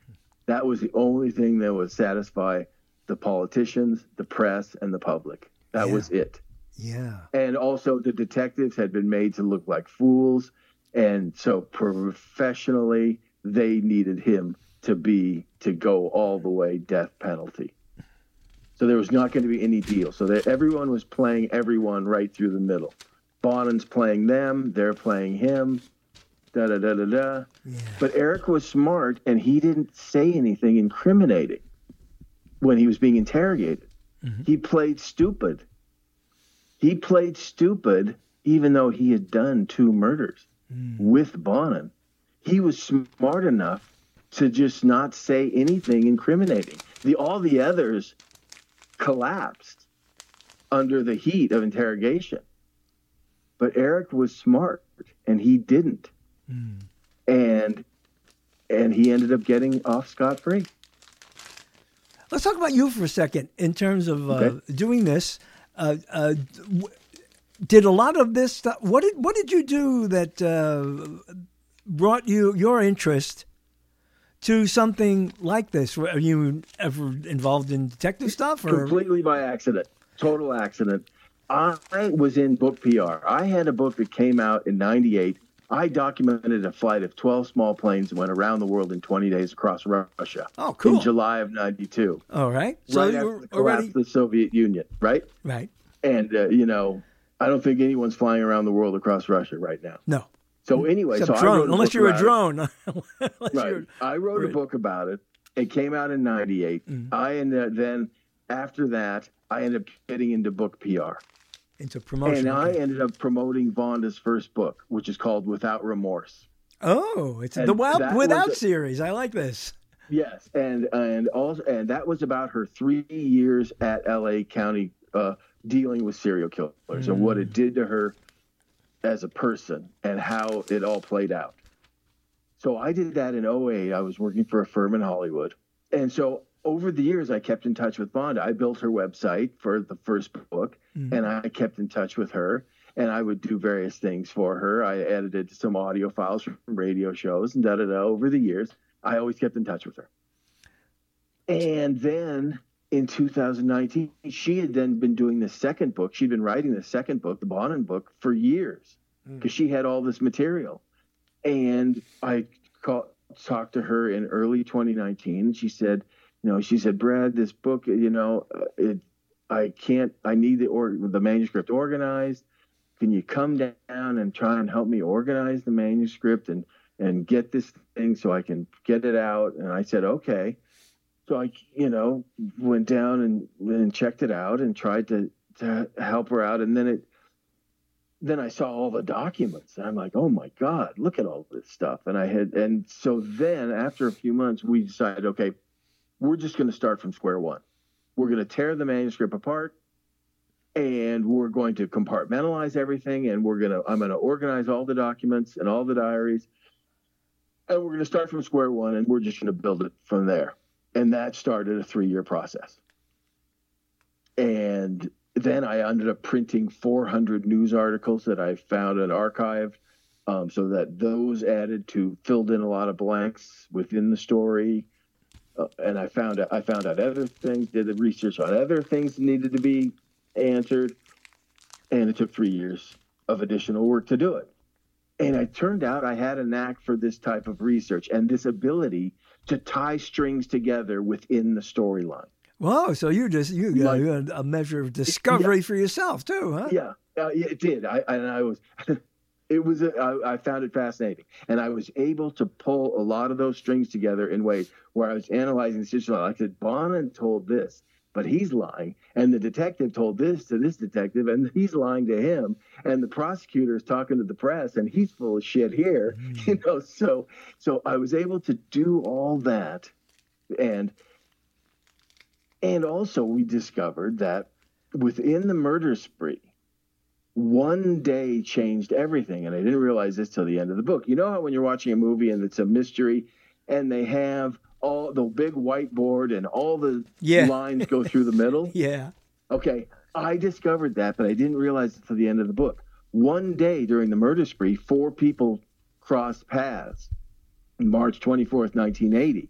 That was the only thing that would satisfy the politicians, the press, and the public. That was it. Yeah. And also the detectives had been made to look like fools. And so professionally, they needed him to go all the way death penalty. So there was not going to be any deal. So that everyone was playing everyone right through the middle. Bonin's playing them. They're playing him. Da-da-da-da-da. Yeah. But Eric was smart, and he didn't say anything incriminating when he was being interrogated. Mm-hmm. He played stupid. He played stupid even though he had done two murders with Bonin. He was smart enough to just not say anything incriminating. All the others collapsed under the heat of interrogation. But Eric was smart, and he didn't. Mm. And he ended up getting off scot-free. Let's talk about you for a second in terms of doing this. Did a lot of this stuff, what did you do that brought your interest to something like this? Were you ever involved in detective stuff? Or? Completely by accident, total accident. I was in book PR. I had a book that came out in 98. I documented a flight of 12 small planes and went around the world in 20 days across Russia. Oh, cool. In July of 92. All right. So right after the collapse of the Soviet Union, right? Right. And, I don't think anyone's flying around the world across Russia right now. No. So anyway, unless you're a drone. Right. I wrote a book about it. It came out in 98. Mm-hmm. I ended up getting into book PR. Into promotion. And I ended up promoting Vonda's first book, which is called Without Remorse. Oh, it's the Without series. I like this. Yes, and that was about her 3 years at L.A. County dealing with serial killers and what it did to her as a person and how it all played out. So I did that in 2008. I was working for a firm in Hollywood. And so over the years, I kept in touch with Vonda. I built her website for the first book, and I kept in touch with her, and I would do various things for her. I edited some audio files from radio shows and over the years. I always kept in touch with her. And then in 2019, she had then been doing the second book. She'd been writing the second book, the Bonin book, for years because she had all this material. And I talked to her in early 2019, and she said, Brad, this book, I need the manuscript organized. Can you come down and try and help me organize the manuscript and get this thing so I can get it out? And I said, okay. So I, went down and checked it out and tried to help her out. And then I saw all the documents, and I'm like, oh my God, look at all this stuff. And so then after a few months, we decided, okay, we're just going to start from square one. We're going to tear the manuscript apart, and we're going to compartmentalize everything. And I'm going to organize all the documents and all the diaries, and we're going to start from square one. And we're just going to build it from there. And that started a 3-year process. And then I ended up printing 400 news articles that I found and archived, so that those added to filled in a lot of blanks within the story. And I found out other things, did the research on other things that needed to be answered, and it took 3 years of additional work to do it. And it turned out I had a knack for this type of research and this ability to tie strings together within the storyline. Wow! So you had a measure of discovery for yourself too, huh? Yeah, it did. I found it fascinating, and I was able to pull a lot of those strings together in ways where I was analyzing the situation. I said, Bonin told this, but he's lying, and the detective told this to this detective, and he's lying to him, and the prosecutor is talking to the press, and he's full of shit here, So I was able to do all that, and also we discovered that within the murder spree, one day changed everything, and I didn't realize this till the end of the book. You know how when you're watching a movie and it's a mystery, and they have all the big whiteboard and all the lines go through the middle? Yeah. Okay, I discovered that, but I didn't realize it until the end of the book. One day during the murder spree, four people crossed paths on March 24th, 1980.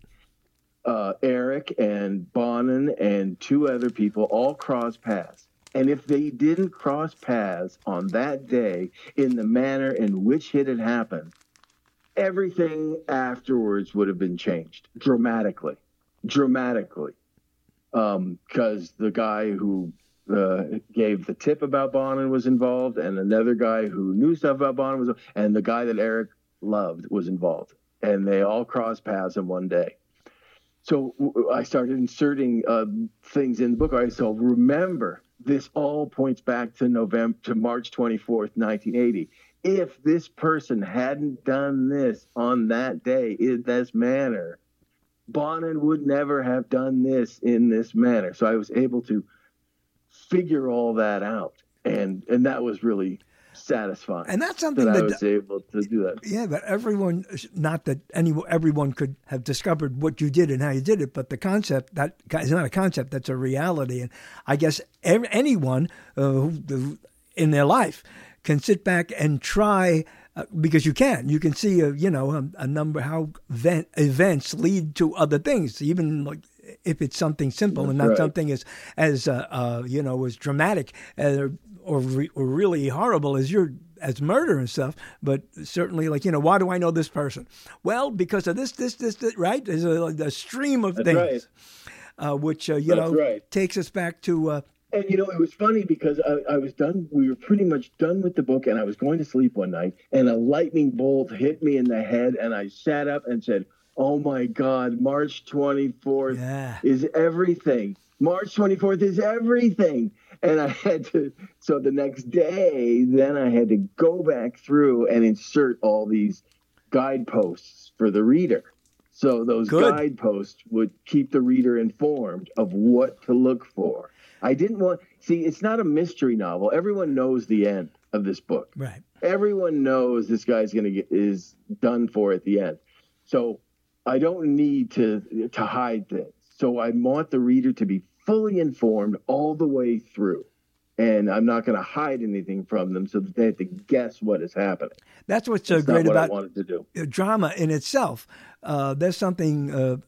Eric and Bonin and two other people all crossed paths. And if they didn't cross paths on that day in the manner in which it had happened, everything afterwards would have been changed dramatically. Because the guy who gave the tip about Bonin was involved, and another guy who knew stuff about Bonin was, and the guy that Eric loved was involved. And they all crossed paths in one day. So I started inserting things in the book. All right, so remember, this all points back to March 24th, 1980. If this person hadn't done this on that day in this manner, Bonin would never have done this in this manner. So I was able to figure all that out, and that was really satisfying. And that's something that I was able to do that. Yeah, but everyone could have discovered what you did and how you did it, but the concept, that is not a concept, that's a reality. And I guess anyone who in their life can sit back and try, because you can see, a number, how events lead to other things, even like if it's something simple and not right. Something as dramatic or really horrible as murder and stuff, but certainly why do I know this person? Well, because of this, right? There's a stream of things, right. Takes us back to. And, it was funny because I was done. We were pretty much done with the book, and I was going to sleep one night, and a lightning bolt hit me in the head, and I sat up and said, oh, my God, March 24th is everything. March 24th is everything. And I had to – so the next day, then I had to go back through and insert all these guideposts for the reader. So those guideposts would keep the reader informed of what to look for. I didn't want – see, it's not a mystery novel. Everyone knows the end of this book. Right. Everyone knows this guy's is done for at the end. So I don't need to hide things. So I want the reader to be fully informed all the way through. And I'm not going to hide anything from them so that they have to guess what is happening. That's what's so great about drama in itself. There's something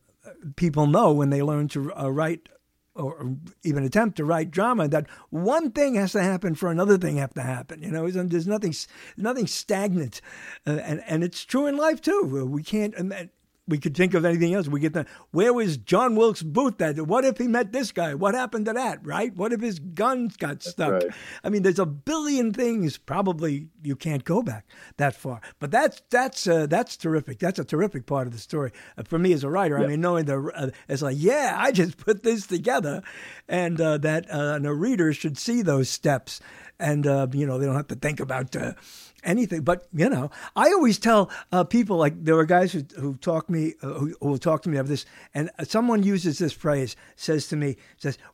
people know when they learn to write or even attempt to write drama, that one thing has to happen for another thing have to happen. There's nothing stagnant. And it's true in life too. We can't, we could think of anything else. We get that. Where was John Wilkes Booth at? What if he met this guy? What happened to that, right? What if his guns got stuck? Right. I mean, there's a billion things. Probably you can't go back that far. But that's terrific. That's a terrific part of the story. For me as a writer, yeah. I mean, knowing it's like, I just put this together. And and a reader should see those steps. And, they don't have to think about anything. But, I always tell people, like, there are guys who talk to me about this, and someone uses this phrase, says,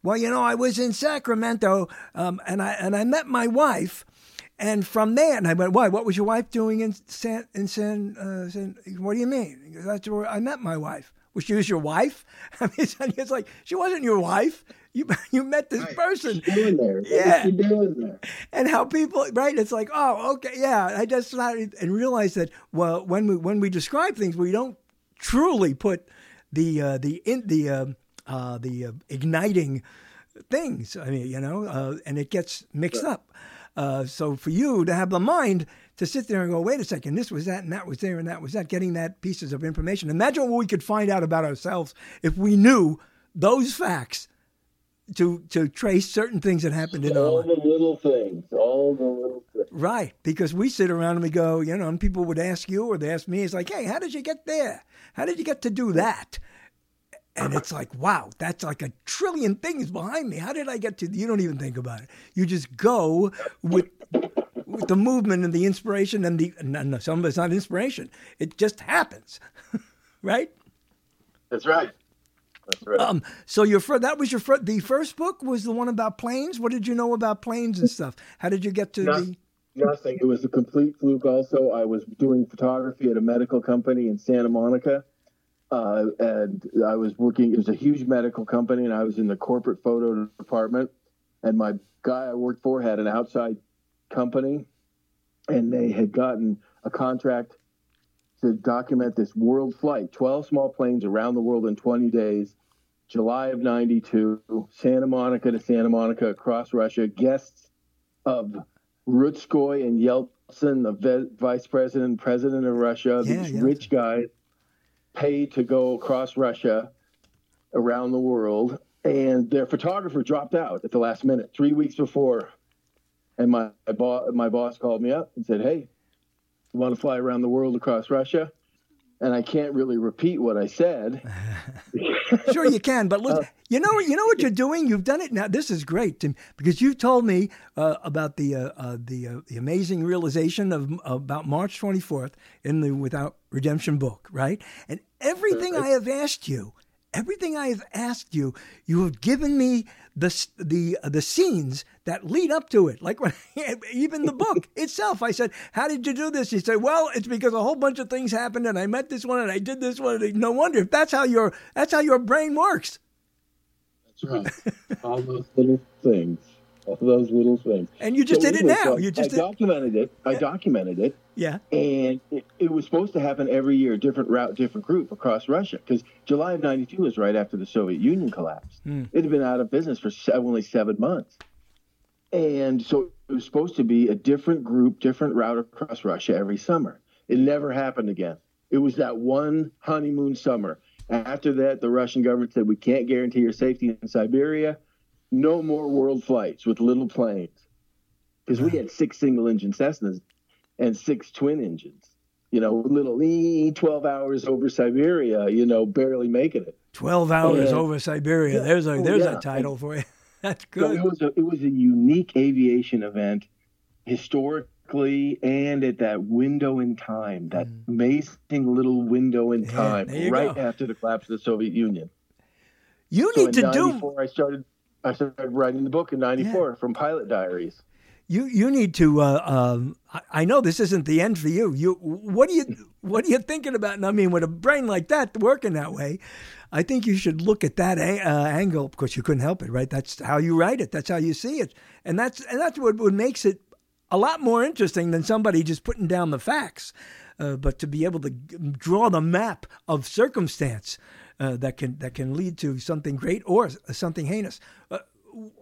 well, I was in Sacramento and I met my wife. And from there, and I went, why? What was your wife doing in San? What do you mean? That's where I met my wife. Well, she was your wife? I mean, it's like, she wasn't your wife. You met this person. What is she doing there? And how people, right? It's like, oh, okay, yeah. I just realized that, well, when we describe things, we don't truly put the igniting things. I mean, and it gets mixed up. So for you to have the mind to sit there and go, wait a second, this was that, and that was there, and that was that, getting that pieces of information. Imagine what we could find out about ourselves if we knew those facts to trace certain things that happened in our life. All the little things. Right, because we sit around and we go, and people would ask you or they ask me, it's like, hey, how did you get there? How did you get to do that? And it's like, wow, that's like a trillion things behind me. How did I get to? You don't even think about it. You just go with the movement and the inspiration and no, some of it's not inspiration. It just happens, right? That's right. That's right. So the first book was the one about planes. What did you know about planes and stuff? How did you get to the? Nothing. It was a complete fluke. Also, I was doing photography at a medical company in Santa Monica. And I was working, it was a huge medical company, and I was in the corporate photo department. and my guy I worked for had an outside company, and they had gotten a contract to document this world flight, 12 small planes around the world in 20 days, July of 92, Santa Monica to Santa Monica across Russia, guests of Rutskoy and Yeltsin, the vice president, president of Russia, these rich guys paid to go across Russia around the world. And their photographer dropped out at the last minute, 3 weeks before. And my boss called me up and said, "Hey, you want to fly around the world across Russia?" And I can't really repeat what I said. Sure you can, but look, you know what you're doing. You've done it now. This is great, Tim, because you've told me about the amazing realization of about March 24th in the Without Redemption book, right? And everything I have asked you. Everything I have asked you, you have given me the scenes that lead up to it. Like when even the book itself, I said, "How did you do this?" You said, "Well, it's because a whole bunch of things happened, and I met this one, and I did this one." And no wonder if that's how your brain works. That's right. All those little things. And you just did it now. I documented it. Yeah. And it was supposed to happen every year, different route, different group across Russia, because July of 92 was right after the Soviet Union collapsed. It had been out of business for only 7 months. And so it was supposed to be a different group, different route across Russia every summer. It never happened again. It was that one honeymoon summer. After that, the Russian government said, "We can't guarantee your safety in Siberia. No more world flights with little planes," because we had 6 single-engine Cessnas and 6 twin engines. You know, 12 hours over Siberia. You know, barely making it. 12 hours over Siberia. Yeah, there's a title for you. That's good. So it was a unique aviation event, historically, and at that window in time, that amazing little window in time, after the collapse of the Soviet Union. You need to do. I started writing the book in 94 from Pilot Diaries. You need to. I know this isn't the end for you. What are you thinking about? And I mean, with a brain like that working that way, I think you should look at that angle, because you couldn't help it, right? That's how you write it. That's how you see it, and that's what makes it a lot more interesting than somebody just putting down the facts. But to be able to draw the map of circumstance. That can lead to something great or something heinous.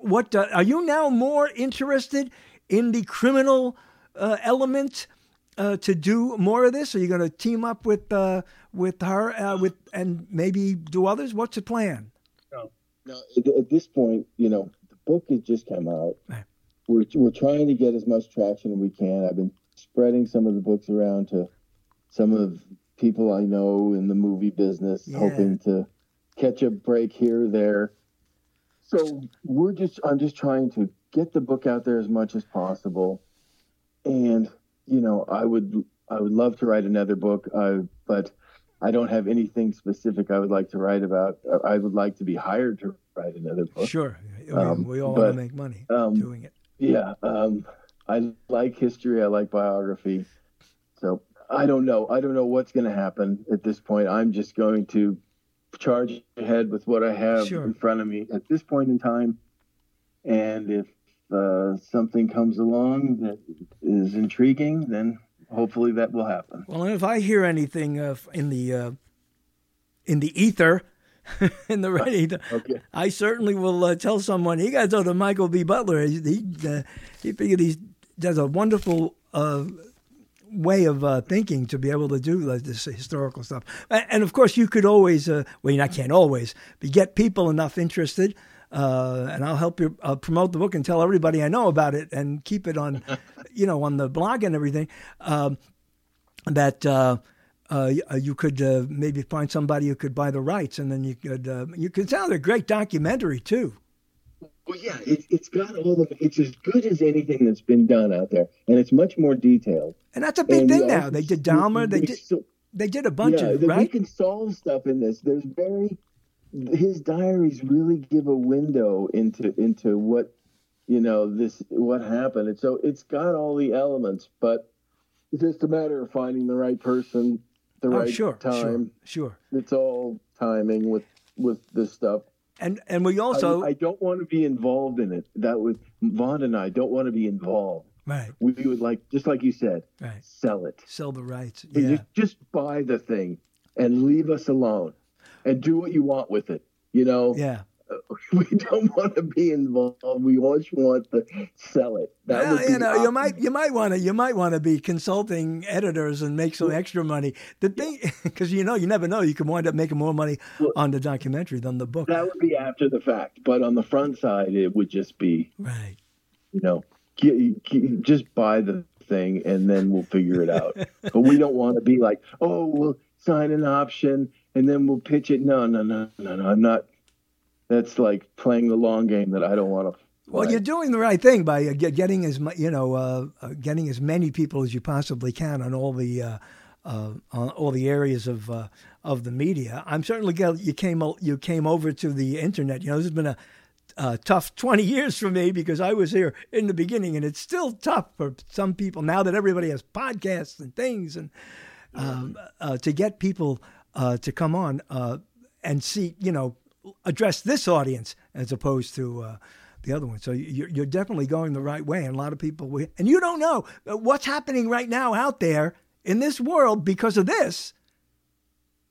What are you now more interested in the criminal element to do more of this? Are you going to team up with her and maybe do others? What's the plan? No. At this point, you know, the book has just come out. Right. We're trying to get as much traction as we can. I've been spreading some of the books around to some of people I know in the movie business, hoping to catch a break here or there. So I'm just trying to get the book out there as much as possible. And, you know, I would love to write another book, but I don't have anything specific I would like to write about. I would like to be hired to write another book. Sure. We all want to make money doing it. Yeah. I like history. I like biography. So I don't know. I don't know what's going to happen at this point. I'm just going to charge ahead with what I have in front of me at this point in time. And if something comes along that is intriguing, then hopefully that will happen. Well, and if I hear anything in the ether, in the red ether, I certainly will tell someone. You got to go to Michael B. Butler. He does a wonderful way of thinking to be able to do this historical stuff. And of course, you could always, I can't always, but get people enough interested, and I'll help you promote the book and tell everybody I know about it and keep it on, on the blog and everything, you could maybe find somebody who could buy the rights, and then you could sound a great documentary too. Well, yeah, it's got it's as good as anything that's been done out there, and it's much more detailed. And that's a big thing now. They did Dahmer. They did a bunch of right. We can solve stuff in this. His diaries really give a window into what what happened. And so it's got all the elements, but it's just a matter of finding the right person, the right time. Sure. It's all timing with this stuff. And we also... I don't want to be involved in it. That was Vonda and I don't want to be involved. Right. We would like, just like you said, right. Sell it. Sell the rights. Yeah. Just buy the thing and leave us alone and do what you want with it. You know? Yeah. We don't want to be involved. We always want to sell it. That well, you know, awesome. you might want to be consulting editors and make some extra money. The thing, because you never know, you could wind up making more money on the documentary than the book. That would be after the fact, but on the front side, it would just be right. You know, just buy the thing and then we'll figure it out. But we don't want to be like, oh, we'll sign an option and then we'll pitch it. No. I'm not. That's like playing the long game that I don't want to play. Well, you're doing the right thing by getting as many people as you possibly can on all the areas of the media. I'm certainly glad you came over to the internet. You know, this has been a tough 20 years for me because I was here in the beginning, and it's still tough for some people now that everybody has podcasts and things, and to get people to come on and see, you know, address this audience as opposed to the other one. So you're definitely going the right way. And a lot of people, and you don't know what's happening right now out there in this world because of this.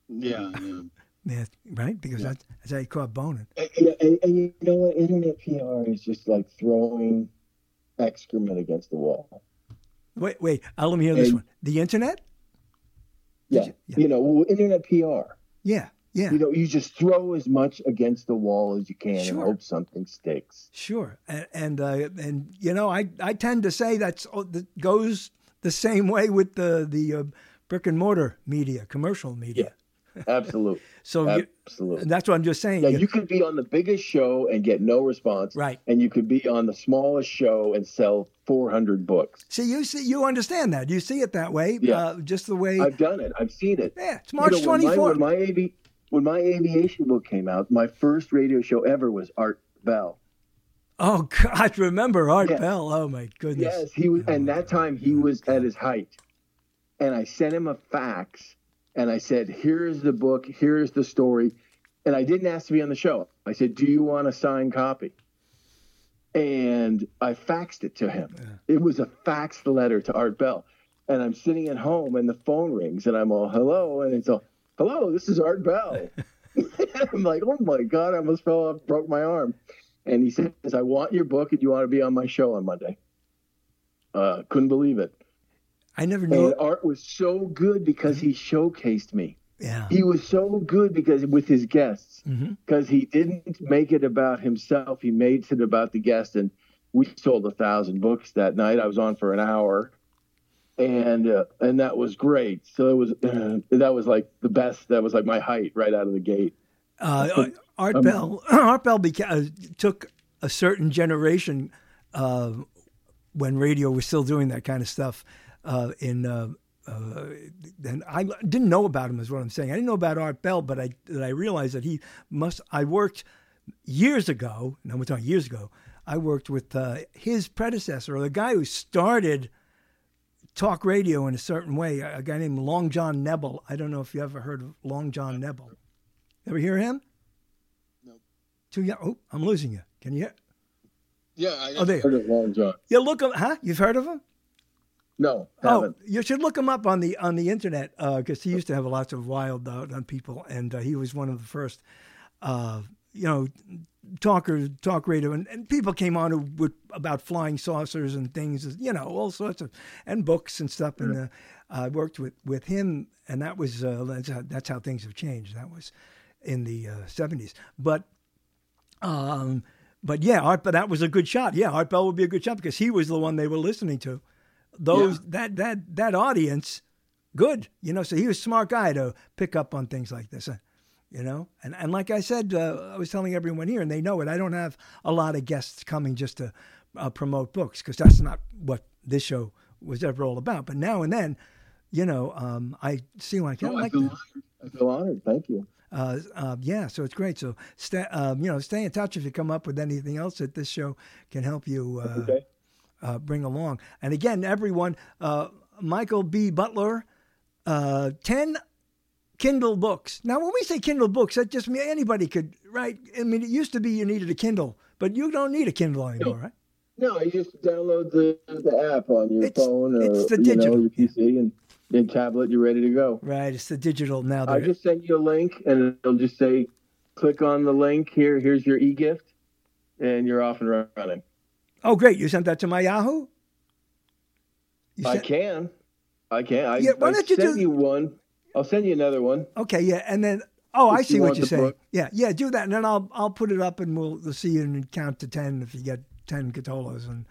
Yeah. Yeah, right? Because that's how you caught Bonin. And you know what? Internet PR is just like throwing excrement against the wall. Wait. Let me hear this one. The internet? Yeah. Internet PR. Yeah. Yeah. You know, you just throw as much against the wall as you can and hope something sticks. Sure. And you know, I tend to say that goes the same way with the brick and mortar media, commercial media. Yeah. Absolutely. That's what I'm just saying. Yeah, you could be on the biggest show and get no response. Right. And you could be on the smallest show and sell 400 books. See, you understand that. You see it that way. Yeah. Just the way I've done it. I've seen it. Yeah. It's March 24th. When my aviation book came out, my first radio show ever was Art Bell. Oh, God, I remember Art Bell. Oh, my goodness. Yes, he was, and that time he was at his height. And I sent him a fax, and I said, here's the book, here's the story. And I didn't ask to be on the show. I said, do you want a signed copy? And I faxed it to him. Yeah. It was a faxed letter to Art Bell. And I'm sitting at home, and the phone rings, and I'm all, hello, and it's all, hello, this is Art Bell. I'm like, oh my God, I almost fell off, broke my arm. And he says, I want your book and you want to be on my show on Monday. Couldn't believe it. I never knew. And Art was so good because he showcased me. Yeah. He was so good because with his guests, because he didn't make it about himself. He made it about the guest. And we sold 1,000 books that night. I was on for an hour. And that was great. So it was that was like the best. That was like my height right out of the gate. Art Bell took a certain generation when radio was still doing that kind of stuff. And I didn't know about him, is what I'm saying. I didn't know about Art Bell, but I realized that he must. I worked years ago. No, we're talking years ago. I worked with his predecessor, or the guy who started talk radio in a certain way, a guy named Long John Nebel. I don't know if you ever heard of Long John Nebel. Ever hear him? No. Too young. Oh, I'm losing you. Can you hear? Yeah, I've heard of Long John. Yeah, look him. Huh? You've heard of him? No, haven't. Oh, you should look him up on the internet because he used to have lots of wild out on people, and he was one of the first, talk radio, and people came on about flying saucers and things, you know, all sorts of, and books and stuff. And I worked with him, and that was that's how things have changed. That was in the 70s, but yeah, Art Bell, that was a good shot. Yeah, Art Bell would be a good shot because he was the one they were listening to. That audience, good, you know. So he was a smart guy to pick up on things like this. You know, and like I said, I was telling everyone here, and they know it, I don't have a lot of guests coming just to promote books because that's not what this show was ever all about. But now and then, you know, I see one. I feel honored. Thank you. So it's great. So, stay in touch if you come up with anything else that this show can help you bring along. And again, everyone, Michael B. Butler, 10 Kindle books. Now, when we say Kindle books, that just means anybody could, right? I mean, it used to be you needed a Kindle, but you don't need a Kindle anymore, right? No, you just download the app on your phone or your PC and your tablet. You're ready to go. Right, it's the digital now. I'll just send you a link, and it'll just say, click on the link here. Here's your e-gift, and you're off and running. Oh, great. You sent that to my Yahoo? I can. Why don't you send me one. I'll send you another one. Okay, yeah, and then I see what you're saying. Book. Yeah, do that, and then I'll put it up, and we'll see you and count to 10 if you get 10 Cotolos, and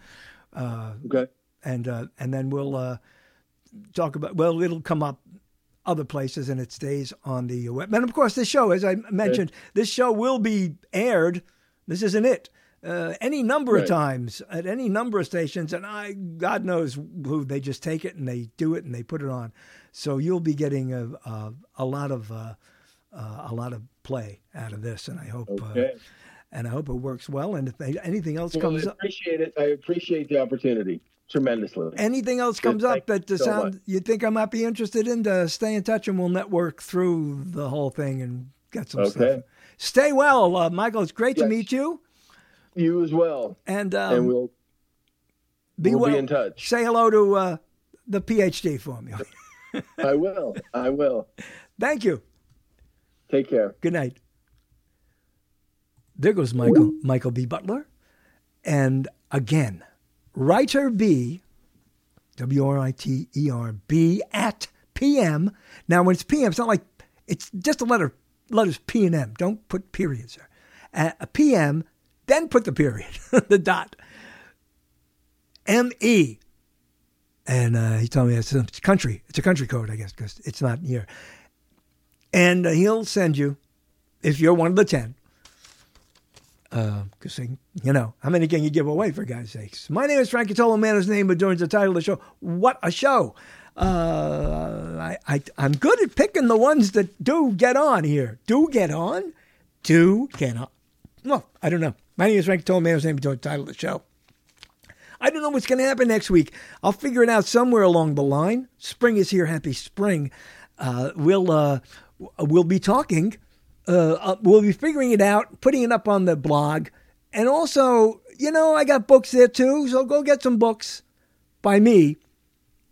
okay, and then we'll talk about. Well, it'll come up other places, and it stays on the web. And of course, this show, as I mentioned, this show will be aired. This isn't it. Any number of times at any number of stations, and God knows who, they just take it and they do it and they put it on. So you'll be getting a lot of play out of this, and I hope it works well. And if anything else comes up, I appreciate the opportunity tremendously. Anything else comes up that you think I might be interested in, to stay in touch, and we'll network through the whole thing and get some stuff. Stay well, Michael. It's great to meet you. You as well. And we'll be in touch. Say hello to the PhD for me. I will. Thank you. Take care. Good night. There goes Michael B. Butler. And again, Writer B, WRITER B, at PM. Now, when it's PM, it's not like, it's just the letters P and M. Don't put periods there. A PM, then put the period, the dot. M-E. And he told me it's a country. It's a country code, I guess, because it's not here. And he'll send you, if you're one of the 10, because, how many can you give away, for God's sakes? My name is Frank Cotolo, man whose name adorns the title of the show. What a show. I'm good at picking the ones that do get on here. Well, I don't know. My name is Frank Cotolo, man whose name adorns the title of the show. I don't know what's going to happen next week. I'll figure it out somewhere along the line. Spring is here. Happy spring. We'll be talking. We'll be figuring it out, putting it up on the blog. And also, I got books there too, so go get some books by me,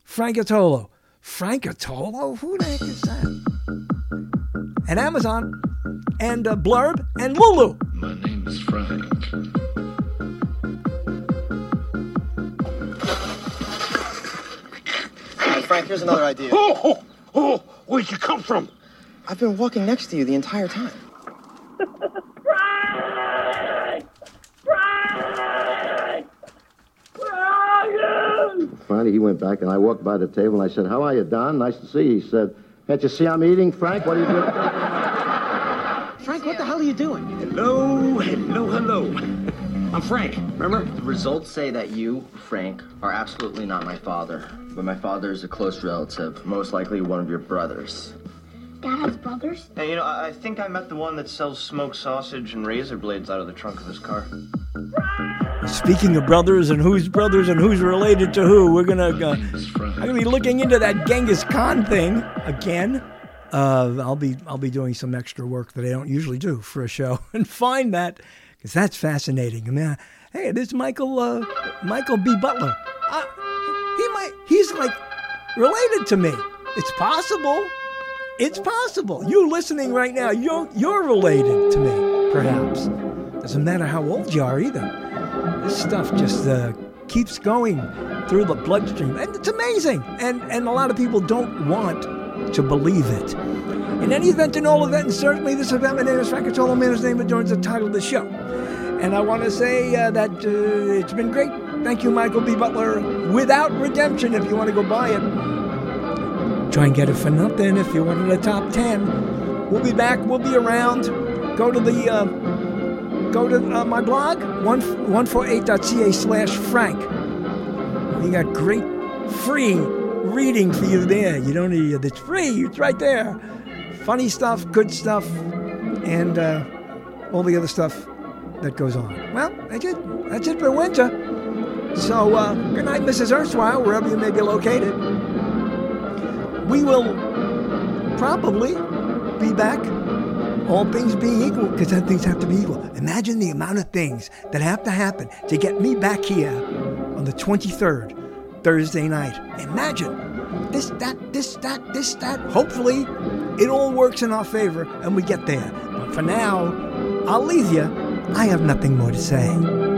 Frank Cotolo. Frank Cotolo? Who the heck is that? And Amazon, and Blurb, and Lulu. My name is Frank. Frank, here's another idea. Oh, where'd you come from? I've been walking next to you the entire time. Frank! Frank! Where are you? Finally, he went back, and I walked by the table, and I said, "How are you, Don? Nice to see you." He said, "Can't you see I'm eating, Frank? What are you doing?" Frank, what the hell are you doing? Hello. I'm Frank, remember? The results say that you, Frank, are absolutely not my father. But my father is a close relative, most likely one of your brothers. Dad has brothers? And I think I met the one that sells smoked sausage and razor blades out of the trunk of his car. Speaking of brothers and who's related to who, we're going to be looking into that Genghis Khan thing again. I'll be doing some extra work that I don't usually do for a show and find that. That's fascinating. I mean, hey, this Michael B. Butler. He's like related to me. It's possible. You listening right now, you're related to me, perhaps. Doesn't matter how old you are either. This stuff just keeps going through the bloodstream, and it's amazing. And a lot of people don't want to believe it. In any event, in all event, and certainly this event, my name is Frank Cotolo, man whose name adorns the title of the show. And I want to say that it's been great. Thank you, Michael B. Butler. Without Redemption, if you want to go buy it. Try and get it for nothing if you're one of the top 10. We'll be back. We'll be around. Go to my blog, 148.ca/Frank. You got great free reading for you there. You don't need it. It's free. It's right there. Funny stuff, good stuff, and all the other stuff that goes on. Well, that's it for winter. So good night, Mrs. Erstwhile, wherever you may be located. We will probably be back, all things being equal, because then things have to be equal. Imagine the amount of things that have to happen to get me back here on the 23rd, Thursday night. Imagine this, that. Hopefully, it all works in our favor and we get there. But for now, I'll leave you. I have nothing more to say.